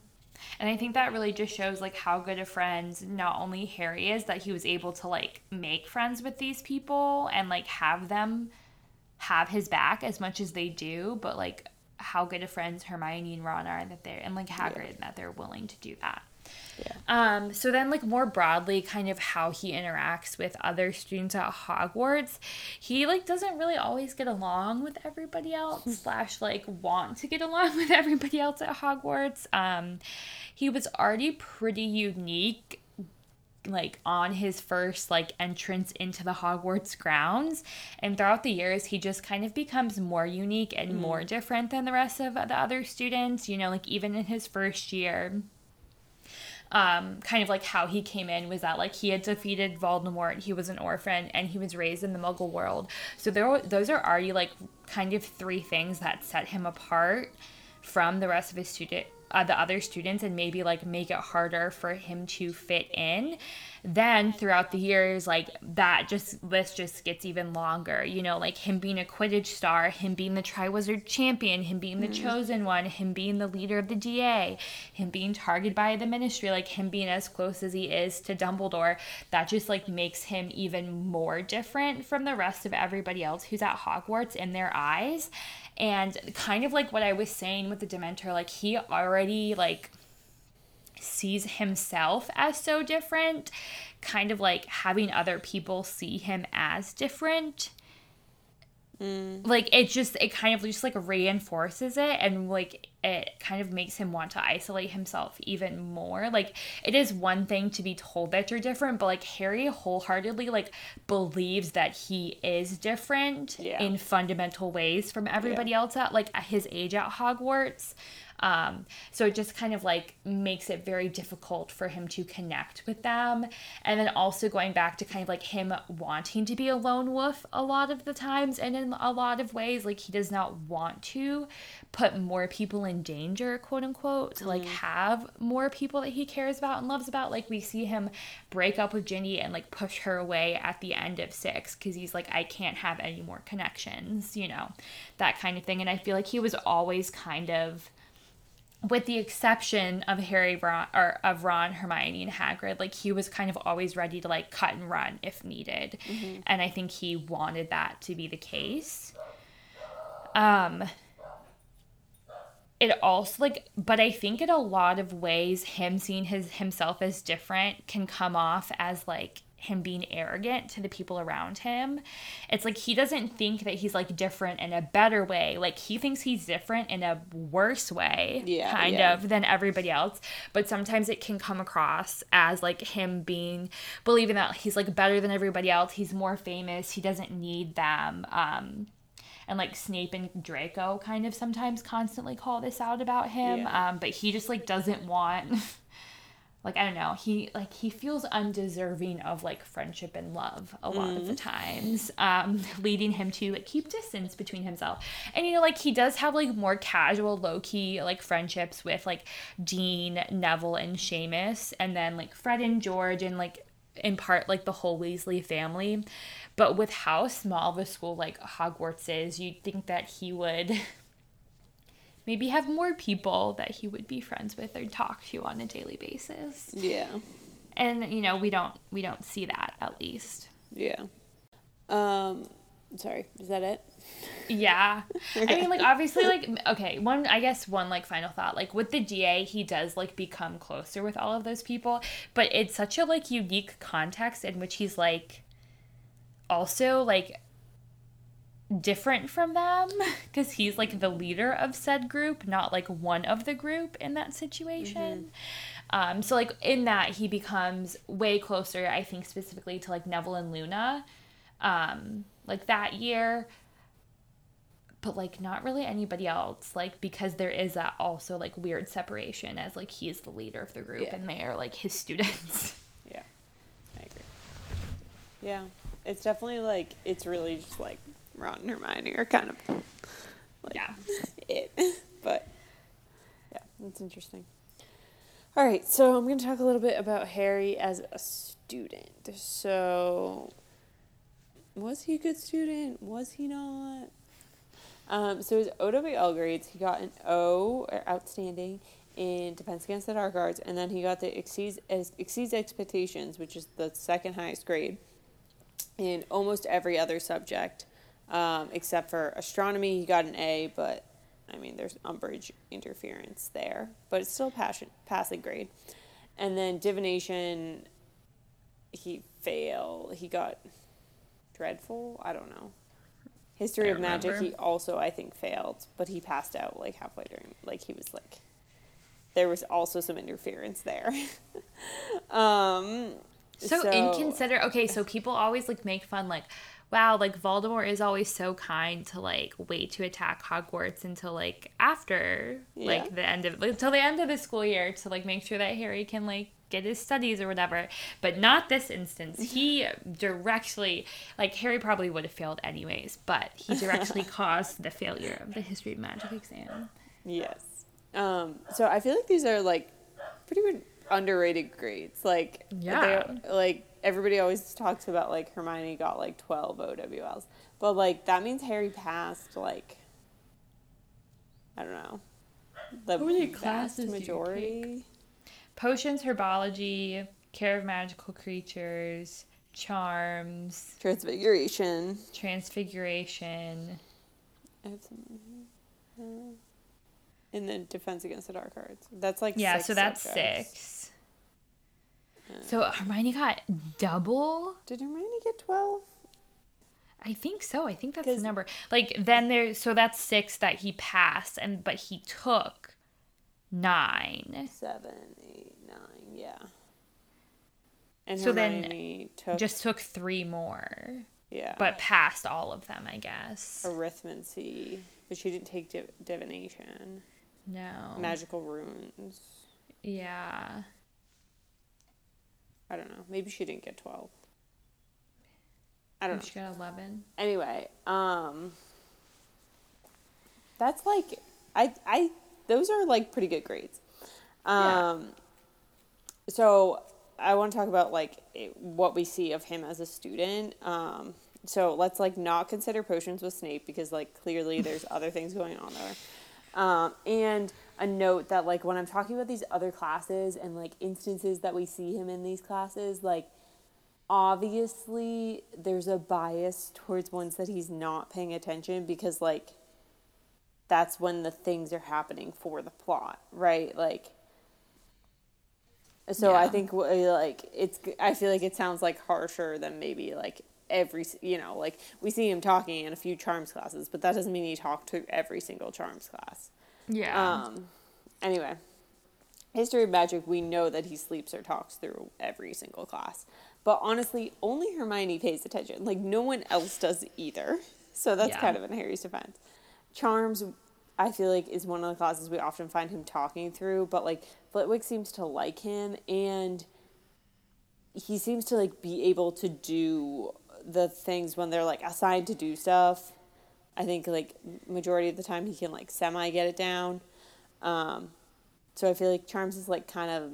And I think that really just shows, like, how good of friends not only Harry is, that he was able to, like, make friends with these people and, like, have them have his back as much as they do, but, like, how good of friends Hermione and Ron are that they're, and, like, Hagrid, that they're willing to do that. Yeah. So then, like, more broadly, kind of how he interacts with other students at Hogwarts, he, like, doesn't really always get along with everybody else / like, want to get along with everybody else at Hogwarts. He was already pretty unique, like, on his first, like, entrance into the Hogwarts grounds, and throughout the years, he just kind of becomes more unique and more different than the rest of the other students, you know, like, even in his first year. Kind of like how he came in was that like he had defeated Voldemort, he was an orphan, and he was raised in the Muggle world. So those are already like kind of three things that set him apart from the rest of his the other students, and maybe like make it harder for him to fit in. Then throughout the years, like that just list just gets even longer, you know, like him being a Quidditch star, him being the Triwizard champion, him being the chosen one, him being the leader of the DA, him being targeted by the Ministry, like him being as close as he is to Dumbledore. That just like makes him even more different from the rest of everybody else who's at Hogwarts in their eyes. And kind of like what I was saying with the Dementor, like he already like sees himself as so different, kind of like having other people see him as different, like it kind of just like reinforces it, and like it kind of makes him want to isolate himself even more. Like it is one thing to be told that you're different, but like Harry wholeheartedly like believes that he is different in fundamental ways from everybody else at like his age at Hogwarts. So it just kind of like makes it very difficult for him to connect with them. And then also going back to kind of like him wanting to be a lone wolf a lot of the times, and in a lot of ways, like he does not want to put more people in danger, quote unquote, to like have more people that he cares about and loves about. Like we see him break up with Ginny and like push her away at the end of 6 because he's like, I can't have any more connections, you know, that kind of thing. And I feel like he was always kind of, with the exception of Ron, Hermione, and Hagrid, like he was kind of always ready to like cut and run if needed. And I think he wanted that to be the case. It also like, but I think in a lot of ways, him seeing himself as different can come off as like him being arrogant to the people around him. It's like he doesn't think that he's like different in a better way. Like he thinks he's different in a worse way, kind of than everybody else. But sometimes it can come across as like him believing that he's like better than everybody else. He's more famous. He doesn't need them. And like Snape and Draco kind of sometimes constantly call this out about him. But he just like doesn't want. Like, I don't know, he feels undeserving of, like, friendship and love a lot of the times, leading him to like, keep distance between himself. And, you know, like, he does have, like, more casual, low-key, like, friendships with, like, Dean, Neville, and Seamus, and then, like, Fred and George, and, like, in part, like, the whole Weasley family. But with how small of a school, like, Hogwarts is, you'd think that he would maybe have more people that he would be friends with or talk to on a daily basis. Yeah. And, you know, we don't see that, at least. Yeah. Sorry, is that it? Yeah. Okay. I mean, like, obviously, like, okay, one final thought. Like, with the DA, he does, like, become closer with all of those people. But it's such a, like, unique context in which he's, like, also, like, different from them. Because he's, like, the leader of said group, not, like, one of the group in that situation. Mm-hmm. So, like, in that, he becomes way closer, I think, specifically to, like, Neville and Luna. Like, that year, but, like, not really anybody else, like, because there is that also, like, weird separation as, like, he's the leader of the group, yeah, and they are, like, his students. Yeah, I agree. Yeah, it's definitely, like, it's really just, like, Ron and Hermione are kind of, like, yeah, it, but, yeah, that's interesting. All right, so I'm going to talk a little bit about Harry as a student, so... Was he a good student? Was he not? So his OWL grades, he got an O, or outstanding, in Defense Against the Dark Arts, and then he got the exceeds expectations, which is the second highest grade, in almost every other subject, except for astronomy. He got an A, but, I mean, there's Umbridge interference there, but it's still passing grade. And then divination, he failed. He got... dreadful? I don't know. History of Magic, he also, I think, failed, but he passed out, like, halfway during, like, he was, like, there was also some interference there. So inconsiderate. Okay, so people always, like, make fun, like, wow, like, Voldemort is always so kind to, like, wait to attack Hogwarts until, like, after, yeah, like, the end of, like, till the end of the school year to, like, make sure that Harry can, like, get his studies or whatever, but not this instance. He directly, like, Harry probably would have failed anyways, but he directly caused the failure of the History of Magic exam. Yes. So I feel like these are, like, pretty underrated grades. Like, yeah, like, everybody always talks about, like, Hermione got, like, 12 OWLs, but, like, that means Harry passed, like, I don't know, the vast majority. Potions, herbology, care of magical creatures, charms, transfiguration. I have some, and then Defense Against the Dark Arts. That's like, yeah, 6. So that's subjects. 6. So Hermione got double. Did Hermione get 12? I think so. I think that's the number. Like, then there. So that's 6 that he passed, but he took 9. 7, 8, 9, yeah. And so Hermione then took 3 more. Yeah. But passed all of them, I guess. Arithmancy, but she didn't take divination. No. Magical runes. Yeah. I don't know. Maybe she didn't get 12. I don't know. She got 11. Anyway, that's like I those are, like, pretty good grades. Yeah. So I want to talk about, like, what we see of him as a student. So let's, like, not consider potions with Snape because, like, clearly there's other things going on there. And a note that, like, when I'm talking about these other classes and, like, instances that we see him in these classes, like, obviously there's a bias towards ones that he's not paying attention because, like, that's when the things are happening for the plot, right? Like, so yeah. I think, like, I feel like it sounds, like, harsher than maybe, like, every, you know, like, we see him talking in a few charms classes, but that doesn't mean he talked to every single charms class. Yeah. Anyway, History of Magic, we know that he sleeps or talks through every single class. But honestly, only Hermione pays attention. Like, no one else does either. So that's kind of in Harry's defense. Charms, I feel like, is one of the classes we often find him talking through, but, like, Flitwick seems to like him, and he seems to, like, be able to do the things when they're, like, assigned to do stuff. I think, like, majority of the time he can, like, semi-get it down. So I feel like Charms is, like, kind of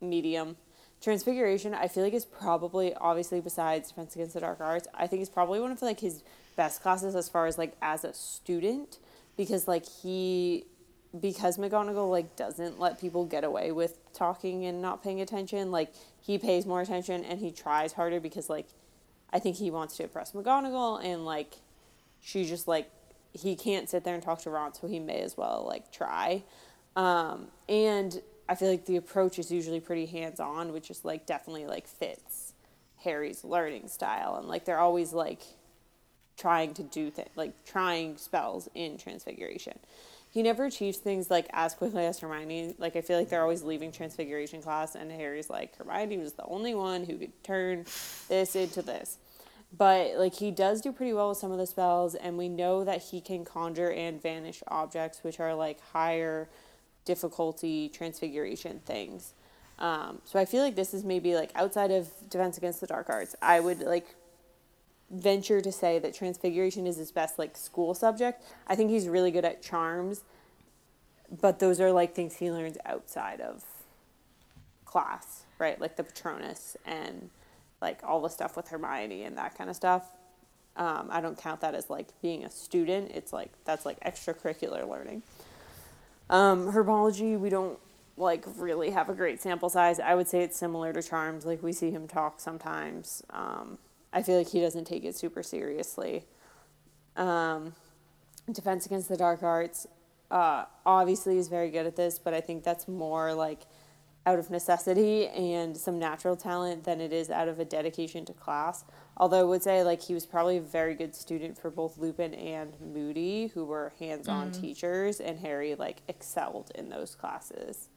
medium. Transfiguration, I feel like, is probably, obviously, besides Defense Against the Dark Arts, I think is probably one of, like, his best classes as far as, like, as a student, because, like, he because McGonagall, like, doesn't let people get away with talking and not paying attention, like, he pays more attention and he tries harder because, like, I think he wants to impress McGonagall, and, like, she just, like, he can't sit there and talk to Ron, so he may as well, like, try. And I feel like the approach is usually pretty hands-on, which is, like, definitely, like, fits Harry's learning style. And, like, they're always, like, trying to do things, like, trying spells in Transfiguration. He never achieves things, like, as quickly as Hermione. Like, I feel like they're always leaving Transfiguration class, and Harry's like, Hermione was the only one who could turn this into this. But, like, he does do pretty well with some of the spells, and we know that he can conjure and vanish objects, which are, like, higher difficulty Transfiguration things. So I feel like this is maybe, like, outside of Defense Against the Dark Arts, I would, like, venture to say that Transfiguration is his best, like, school subject. I think he's really good at charms, but those are, like, things he learns outside of class, right? Like the Patronus and, like, all the stuff with Hermione and that kind of stuff. I don't count that as, like, being a student. It's, like, that's, like, extracurricular learning. Herbology, we don't, like, really have a great sample size. I would say it's similar to charms. Like, we see him talk sometimes. I feel like he doesn't take it super seriously. Defense Against the Dark Arts, obviously is very good at this, but I think that's more, like, out of necessity and some natural talent than it is out of a dedication to class. Although I would say, like, he was probably a very good student for both Lupin and Moody, who were hands-on teachers, and Harry, like, excelled in those classes.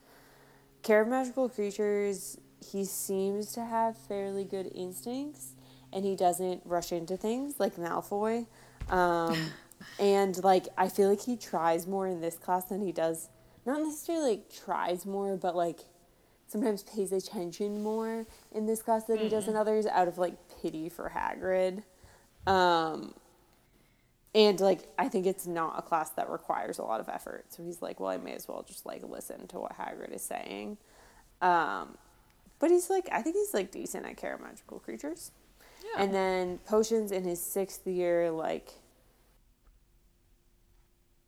Care of Magical Creatures, he seems to have fairly good instincts, and he doesn't rush into things like Malfoy. And, like, I feel like he tries more in this class than he does. Not necessarily, like, tries more, but, like, sometimes pays attention more in this class than he does in others out of, like, pity for Hagrid. And, like, I think it's not a class that requires a lot of effort. So he's like, well, I may as well just, like, listen to what Hagrid is saying. But he's, like, I think he's, like, decent at Care of Magical Creatures. Yeah. And then potions in his 6th year, like,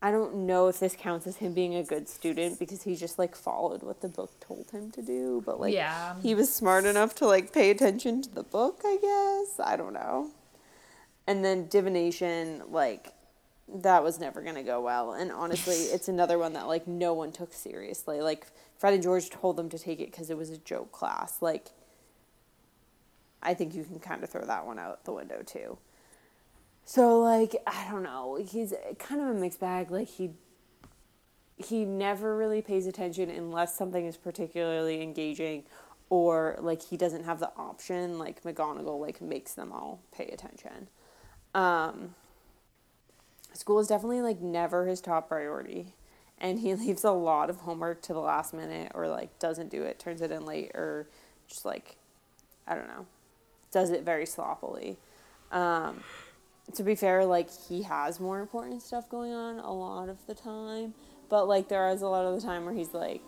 I don't know if this counts as him being a good student because he just, like, followed what the book told him to do. But, like, he was smart enough to, like, pay attention to the book, I guess. I don't know. And then Divination, like, that was never going to go well. And honestly, it's another one that, like, no one took seriously. Like, Fred and George told them to take it because it was a joke class. Like, I think you can kind of throw that one out the window, too. So, like, I don't know. He's kind of a mixed bag. Like, he never really pays attention unless something is particularly engaging, or, like, he doesn't have the option. Like, McGonagall, like, makes them all pay attention. School is definitely, like, never his top priority. And he leaves a lot of homework to the last minute, or, like, doesn't do it, turns it in late, or just, like, I don't know, does it very sloppily. To be fair, like, he has more important stuff going on a lot of the time, but, like, there is a lot of the time where he's, like,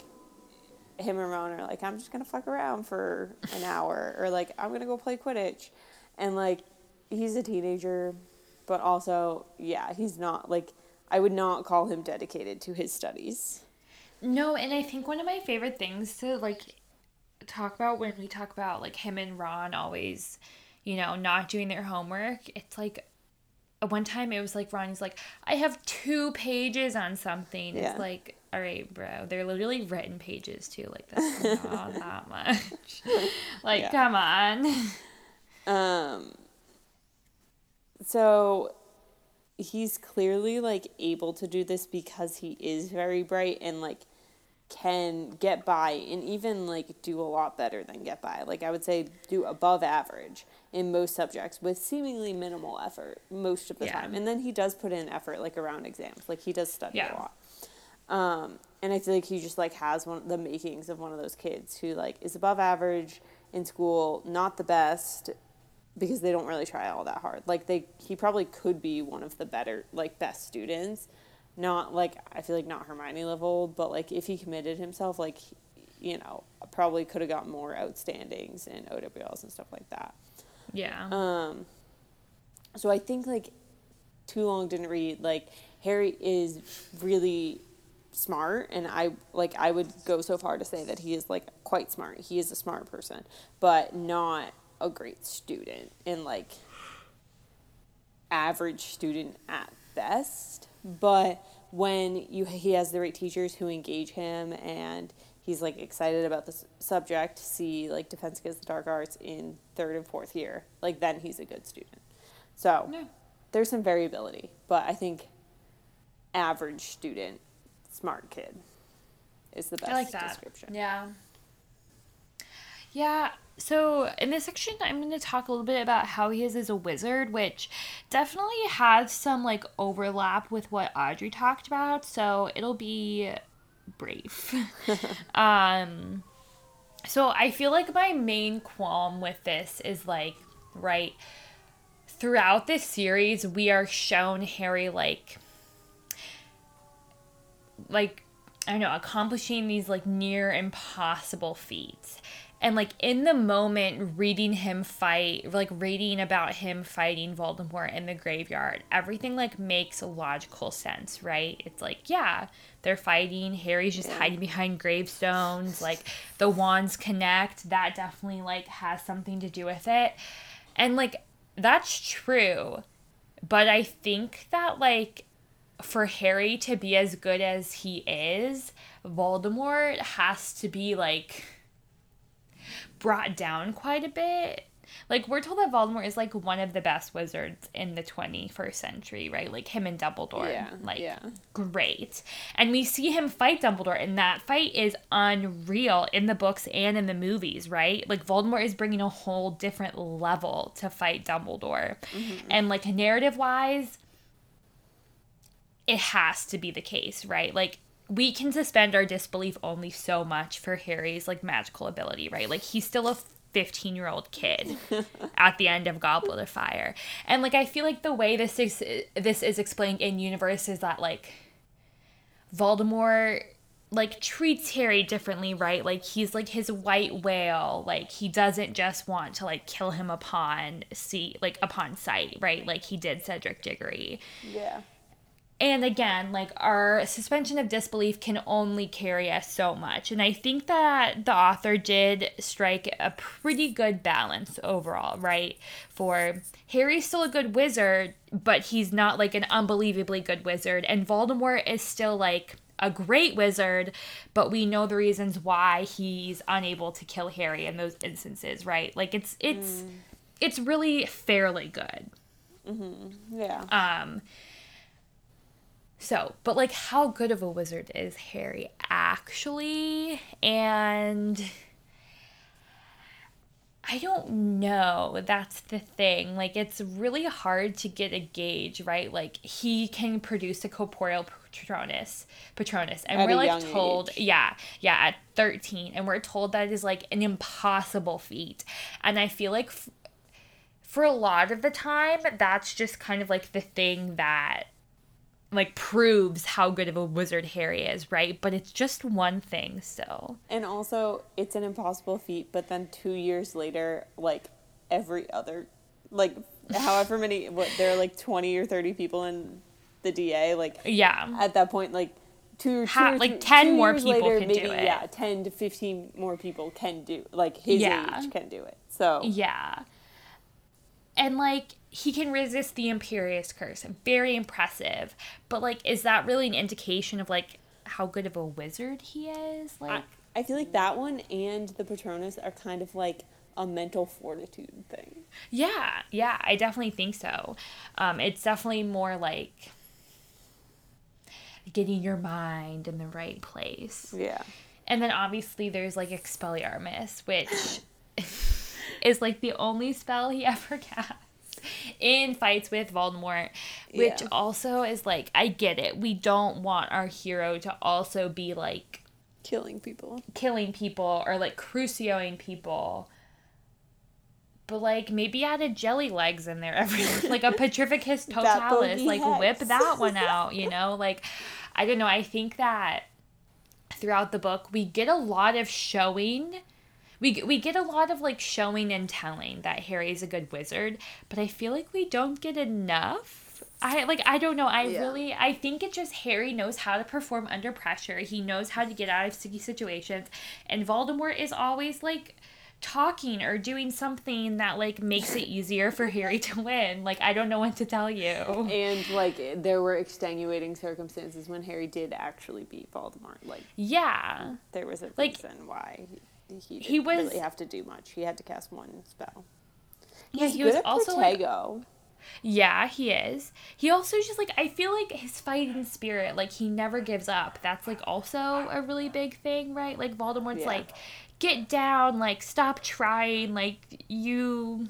him and Ron are, like, I'm just going to fuck around for an hour, or, like, I'm going to go play Quidditch, and, like, he's a teenager, but also, yeah, he's not, like, I would not call him dedicated to his studies. No, and I think one of my favorite things to, like, talk about when we talk about, like, him and Ron always, you know, not doing their homework, it's, like, one time it was, like, Ronnie's like, I have 2 pages on something. Yeah. It's like, all right, bro. They're literally written pages, too. Like, that's not that much. Like, yeah. Come on. So, he's clearly, like, able to do this because he is very bright and, like, can get by and even, like, do a lot better than get by. Like, I would say do above average in most subjects with seemingly minimal effort most of the time. And then he does put in effort, like, around exams. Like, he does study a lot. And I feel like he just, like, has one the makings of one of those kids who, like, is above average in school, not the best because they don't really try all that hard. Like, he probably could be one of the better, like, best students. Not, like, I feel like not Hermione level, but, like, if he committed himself, like, you know, probably could have got more outstandings and OWLs and stuff like that. Yeah. So I think, like, too long didn't read, like, Harry is really smart, and I would go so far to say that he is quite smart. He is a smart person, but not a great student, and average student at best. But when he has the right teachers who engage him, and he's excited about the subject, see Defense Against the Dark Arts in 3rd and 4th year, then he's a good student. So yeah. There's some variability, but I think average student, smart kid is the best description. Yeah. So in this section, I'm going to talk a little bit about how he is as a wizard, which definitely has some overlap with what Audrey talked about. So it'll be brief. So I feel my main qualm with this is right throughout this series, we are shown Harry accomplishing these near impossible feats. And in the moment, reading about him fighting Voldemort in the graveyard, everything makes logical sense, right? It's they're fighting, Harry's just hiding behind gravestones, the wands connect, that definitely has something to do with it. And that's true. But I think that for Harry to be as good as he is, Voldemort has to be brought down quite a bit. We're told that Voldemort is one of the best wizards in the 21st century, right? Him and Dumbledore. Yeah. Great. And we see him fight Dumbledore, and that fight is unreal in the books and in the movies, right? Voldemort is bringing a whole different level to fight Dumbledore. Mm-hmm. And, narrative-wise, it has to be the case, right? We can suspend our disbelief only so much for Harry's, magical ability, right? He's still a 15-year-old kid at the end of Goblet of Fire. And, I feel the way this is explained in universe is that, Voldemort, treats Harry differently, right? He's, his white whale. He doesn't just want to, kill him upon sight, right? He did Cedric Diggory. Yeah. And again, our suspension of disbelief can only carry us so much. And I think that the author did strike a pretty good balance overall, right? For Harry's still a good wizard, but he's not, an unbelievably good wizard. And Voldemort is still, a great wizard, but we know the reasons why he's unable to kill Harry in those instances, right? It's really fairly good. Mm-hmm. Yeah. So, but, how good of a wizard is Harry, actually? And I don't know. That's the thing. It's really hard to get a gauge, right? He can produce a corporeal Patronus. And we're, told... age. Yeah, at 13. And we're told that is, an impossible feat. And I feel like for a lot of the time, that's just kind of, the thing that... proves how good of a wizard Harry is, right? But it's just one thing still. And also, it's an impossible feat, but then 2 years later, every other, however many, there are 20 or 30 people in the DA, yeah. At that point, 10 more people later, can maybe, do it. Yeah, 10 to 15 more people can do, his age can do it, so. Yeah. And, he can resist the Imperious Curse. Very impressive. But, is that really an indication of, how good of a wizard he is? I feel like that one and the Patronus are kind of, a mental fortitude thing. Yeah, I definitely think so. It's definitely more, getting your mind in the right place. Yeah. And then, obviously, there's, Expelliarmus, which is, the only spell he ever casts. In fights with Voldemort, which also is I get it. We don't want our hero to also be killing people or crucioing people, but maybe add a jelly legs in there every a petrificus totalis whip that one out, you know. I don't know. I think that throughout the book we get a lot of showing. We get a lot of, showing and telling that Harry's a good wizard, but I feel like we don't get enough I don't know. I think it's just Harry knows how to perform under pressure. He knows how to get out of sticky situations. And Voldemort is always, like, talking or doing something that, like, makes it easier for Harry to win. Like, I don't know what to tell you. And, like, there were extenuating circumstances when Harry did actually beat Voldemort. Like, yeah. There was a reason why he didn't really have to do much. He had to cast one spell. Yeah, he was also, Protego. Yeah, he is. He also just, like, I feel like his fighting spirit, like, he never gives up. That's, like, also a really big thing, right? Like, Voldemort's like, get down, like, stop trying, like, you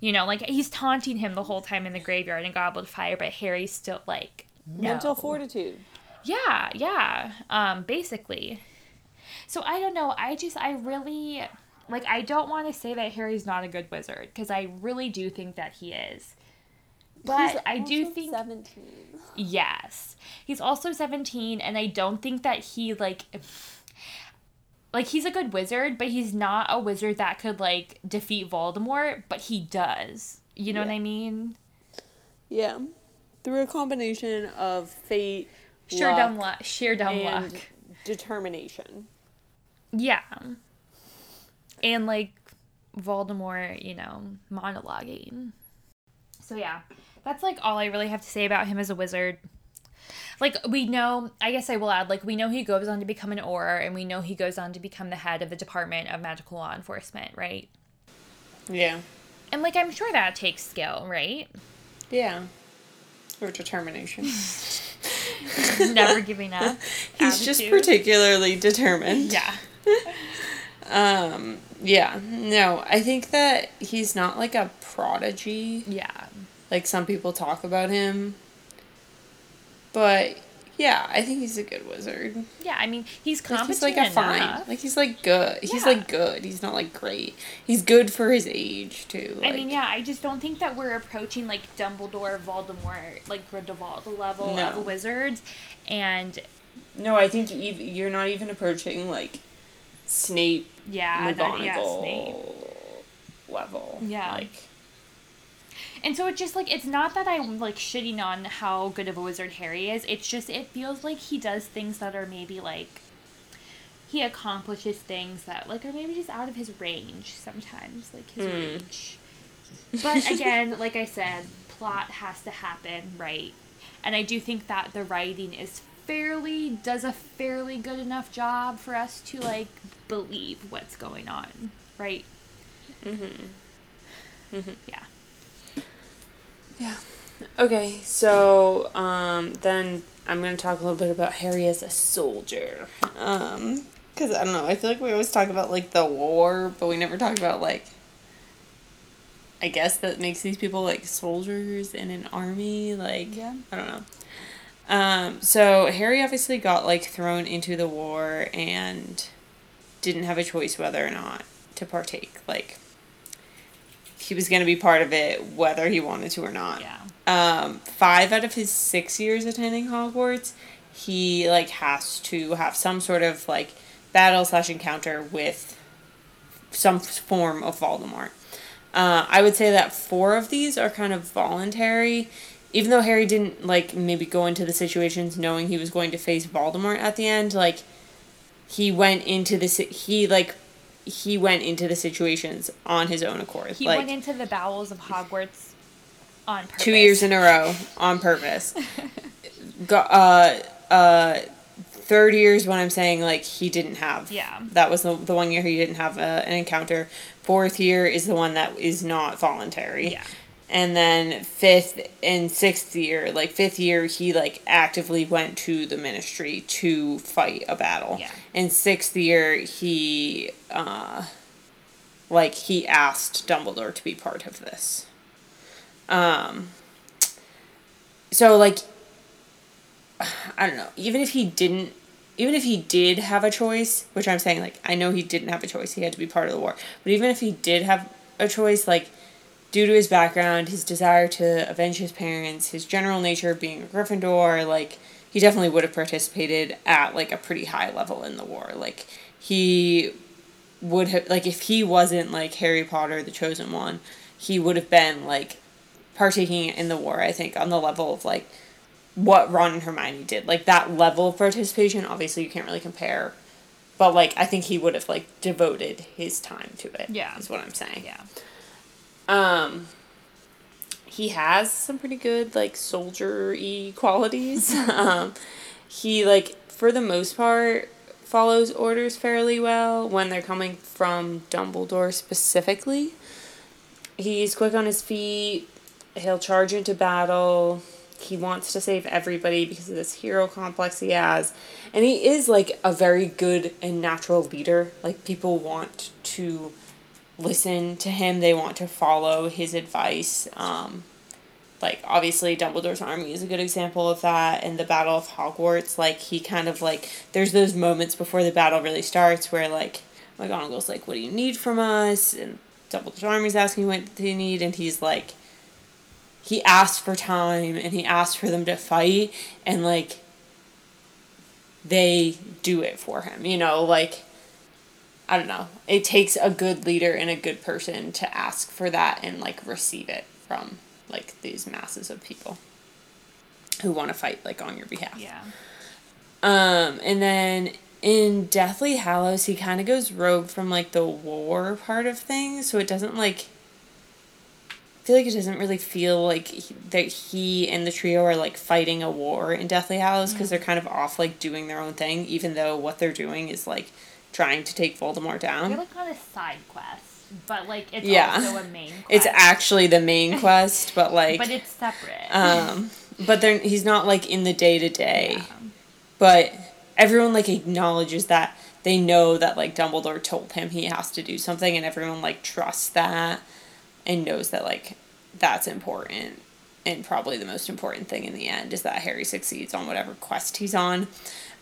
know, like, he's taunting him the whole time in the graveyard in Goblet of Fire, but Harry's still, like, no. Mental fortitude. Yeah, yeah, basically. So, I don't know, I really, like, I don't want to say that Harry's not a good wizard, because I really do think that he is. But he's I do think 17. Yes. He's also 17, and I don't think that he, like he's a good wizard, but he's not a wizard that could, like, defeat Voldemort, but he does. You know what I mean? Yeah. Through a combination of fate, sheer dumb luck, determination. Yeah. And, like, Voldemort, you know, monologuing. So, yeah, that's, like, all I really have to say about him as a wizard. Like, we know, I guess I will add, like, we know he goes on to become an Auror, and we know he goes on to become the head of the Department of Magical Law Enforcement, right? Yeah. And, like, I'm sure that takes skill, right? Yeah. Or determination. Never giving up. He's just particularly determined. Yeah. Yeah, no, I think that he's not, like, a prodigy. Yeah. Like, some people talk about him. But, yeah, I think he's a good wizard. Yeah, I mean, he's competent enough. He's, like, a fine. Like, he's, like, good. Yeah. He's, like, good. He's not, like, great. He's good for his age, too. Like, I mean, yeah, I just don't think that we're approaching, like, Dumbledore, Voldemort, like, Grindelwald level of wizards. And... No, I think you're not even approaching, like... Snape, McGonagall Snape level. Yeah. Like. And so it's just, like, it's not that I'm, like, shitting on how good of a wizard Harry is. It's just, it feels like he does things that are maybe, like, he accomplishes things that, like, are maybe just out of his range sometimes. Like, his range. But, again, like I said, plot has to happen, right? And I do think that the writing is does a fairly good enough job for us to, like, believe what's going on, right? Yeah. Okay, so then I'm gonna talk a little bit about Harry as a soldier, because I don't know, I feel like we always talk about, like, the war, but we never talk about, like, I guess that makes these people, like, soldiers in an army, like, I don't know. So Harry obviously got, like, thrown into the war and didn't have a choice whether or not to partake. Like, he was going to be part of it whether he wanted to or not. Yeah. 5 out of his 6 years attending Hogwarts, he, like, has to have some sort of, like, battle/encounter with some form of Voldemort. I would say that 4 of these are kind of voluntary. Even though Harry didn't, like, maybe go into the situations knowing he was going to face Voldemort at the end, like, he went into the situations on his own accord. He, like, went into the bowels of Hogwarts on purpose. 2 years in a row on purpose. 3rd year is when I'm saying, like, he didn't have. Yeah. That was the 1 year he didn't have an encounter. 4th year is the one that is not voluntary. Yeah. And then 5th and 6th year, like, 5th year, he, like, actively went to the Ministry to fight a battle. Yeah. And 6th year, he, like, he asked Dumbledore to be part of this. So, like, I don't know, even if he did have a choice, which I'm saying, like, I know he didn't have a choice, he had to be part of the war, but even if he did have a choice, like, due to his background, his desire to avenge his parents, his general nature of being a Gryffindor, like, he definitely would have participated at, like, a pretty high level in the war. Like, he would have, like, if he wasn't, like, Harry Potter, the Chosen One, he would have been, like, partaking in the war, I think, on the level of, like, what Ron and Hermione did. Like, that level of participation, obviously you can't really compare, but, like, I think he would have, like, devoted his time to it. Yeah. Is what I'm saying. Yeah. He has some pretty good, like, soldier-y qualities. He, like, for the most part, follows orders fairly well when they're coming from Dumbledore specifically. He's quick on his feet. He'll charge into battle. He wants to save everybody because of this hero complex he has. And he is, like, a very good and natural leader. Like, people want to listen to him. They want to follow his advice. Like, obviously, Dumbledore's Army is a good example of that. And the Battle of Hogwarts, like, he kind of, like, there's those moments before the battle really starts where, like, McGonagall's like, what do you need from us? And Dumbledore's Army's asking what they need. And he's like, he asked for time and he asked for them to fight. And, like, they do it for him, you know, like, I don't know. It takes a good leader and a good person to ask for that and, like, receive it from, like, these masses of people who want to fight, like, on your behalf. Yeah. And then in Deathly Hallows, he kind of goes rogue from, like, the war part of things, so it doesn't, like, I feel like it doesn't really feel like that he and the trio are, like, fighting a war in Deathly Hallows, because they're kind of off, like, doing their own thing, even though what they're doing is, like, trying to take Voldemort down. They're, like, on a side quest, but, like, it's also a main quest. It's actually the main quest, but, like... but it's separate. But he's not, like, in the day-to-day. Yeah. But everyone, like, acknowledges that. They know that, like, Dumbledore told him he has to do something, and everyone, like, trusts that and knows that, like, that's important. And probably the most important thing in the end is that Harry succeeds on whatever quest he's on.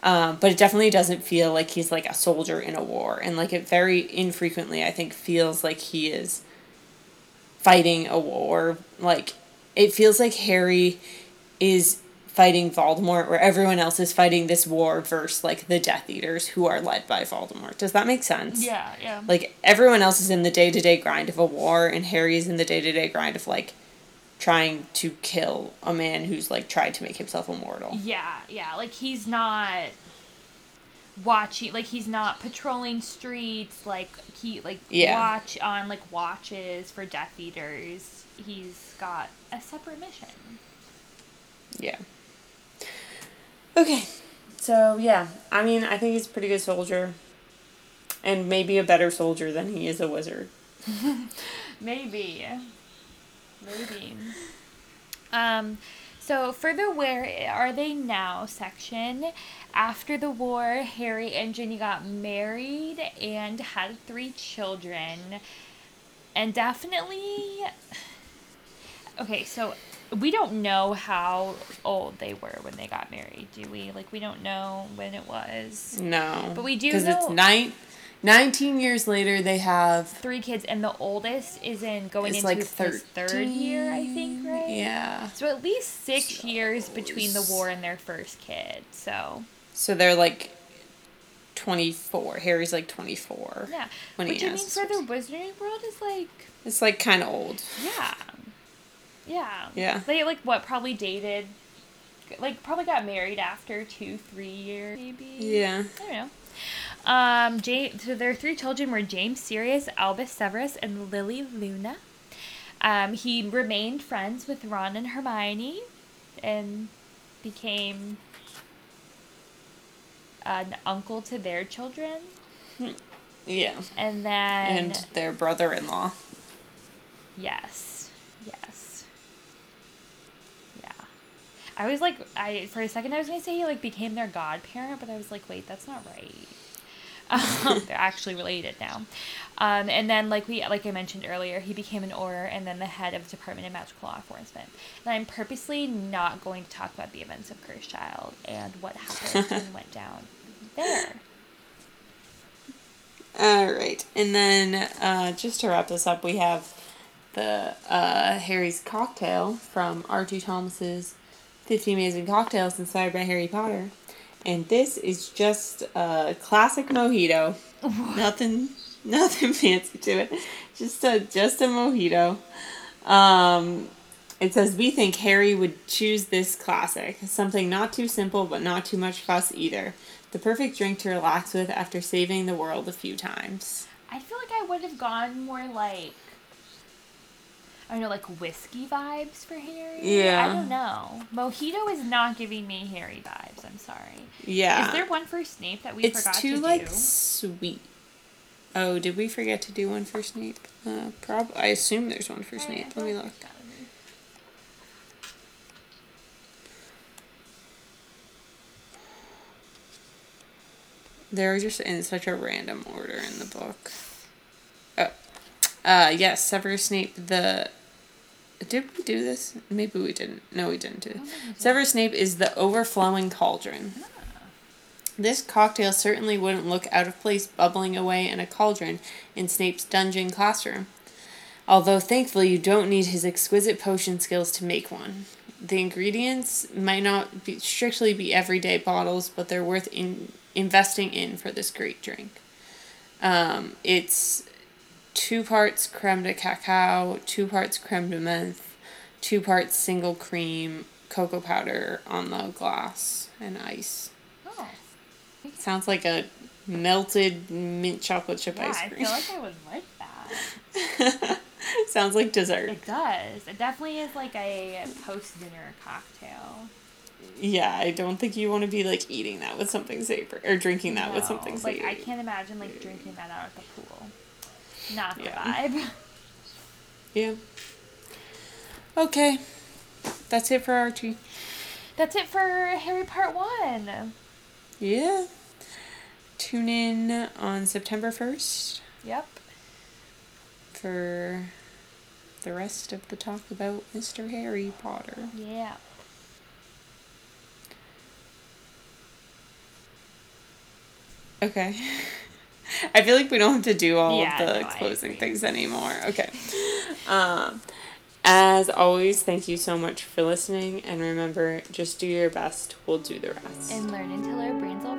But it definitely doesn't feel like he's, like, a soldier in a war. And, like, it very infrequently, I think, feels like he is fighting a war. Like, it feels like Harry is fighting Voldemort where everyone else is fighting this war versus, like, the Death Eaters who are led by Voldemort. Does that make sense? Yeah, yeah. Like, everyone else is in the day-to-day grind of a war, and Harry is in the day-to-day grind of, like, trying to kill a man who's, like, tried to make himself immortal. Yeah, yeah. Like, he's not watching, like, he's not patrolling streets, like, he, like, watches for Death Eaters. He's got a separate mission. Yeah. Okay. So, yeah. I mean, I think he's a pretty good soldier. And maybe a better soldier than he is a wizard. Maybe. Maybe. So for the Where Are They Now section, after the war, Harry and Ginny got married and had 3 children. And definitely... Okay, so we don't know how old they were when they got married, do we? Like, we don't know when it was. No. But we do know... Because it's 19 years later, they have... 3 kids, and the oldest is into his 3rd year, I think, right? Yeah. So at least 6 years between the war and their first kid, so... So they're, like, 24. Harry's, like, 24. Yeah. Which, I mean, for the Wizarding World is, like... It's, like, kind of old. Yeah. Yeah. Yeah. They, like, what, probably dated... Like, probably got married after 2-3 years, maybe? Yeah. I don't know. So their 3 children were James Sirius, Albus Severus, and Lily Luna. He remained friends with Ron and Hermione and became an uncle to their children. Yeah. And then... And their brother-in-law. Yes. Yes. Yeah. I was like, for a second I was going to say he, like, became their godparent, but I was like, wait, that's not right. They're actually related now. And then, like I mentioned earlier, he became an Auror and then the head of the Department of Magical Law Enforcement. And I'm purposely not going to talk about the events of Cursed Child and what happened and went down there. All right. And then, just to wrap this up, we have the Harry's cocktail from R.G. Thomas's 50 Amazing Cocktails inspired by Harry Potter. And this is just a classic mojito. What? Nothing fancy to it. Just a mojito. It says, we think Harry would choose this classic. Something not too simple, but not too much fuss either. The perfect drink to relax with after saving the world a few times. I feel like I would have gone more like, I don't know, like whiskey vibes for Harry? Yeah. I don't know. Mojito is not giving me Harry vibes. I'm sorry. Yeah. Is there one for Snape that we forgot to do? It's too, like, sweet. Oh, did we forget to do one for Snape? Probably. I assume there's one for Snape. Let me look. They're just in such a random order in the book. Oh. Yes, Severus Snape the... Did we do this? Maybe we didn't. No, we didn't do it. Severus Snape is the overflowing cauldron. Oh. This cocktail certainly wouldn't look out of place bubbling away in a cauldron in Snape's dungeon classroom. Although, thankfully, you don't need his exquisite potion skills to make one. The ingredients might not be strictly be everyday bottles, but they're worth investing in for this great drink. It's 2 parts creme de cacao, 2 parts creme de menthe, 2 parts single cream, cocoa powder on the glass, and ice. Oh. Sounds like a melted mint chocolate chip ice cream. I feel like I would like that. Sounds like dessert. It does. It definitely is like a post-dinner cocktail. Yeah, I don't think you want to be, like, eating that with something savory, or drinking that with something savory. Like, I can't imagine, like, drinking that out at the pool. Not the vibe. Yeah. Okay. That's it for Archie. That's it for Harry Part 1. Yeah. Tune in on September 1st. Yep. For the rest of the talk about Mr. Harry Potter. Yeah. Okay. I feel like we don't have to do all of the closing things anymore. Okay. As always, thank you so much for listening. And remember, just do your best. We'll do the rest. And learn until our brains are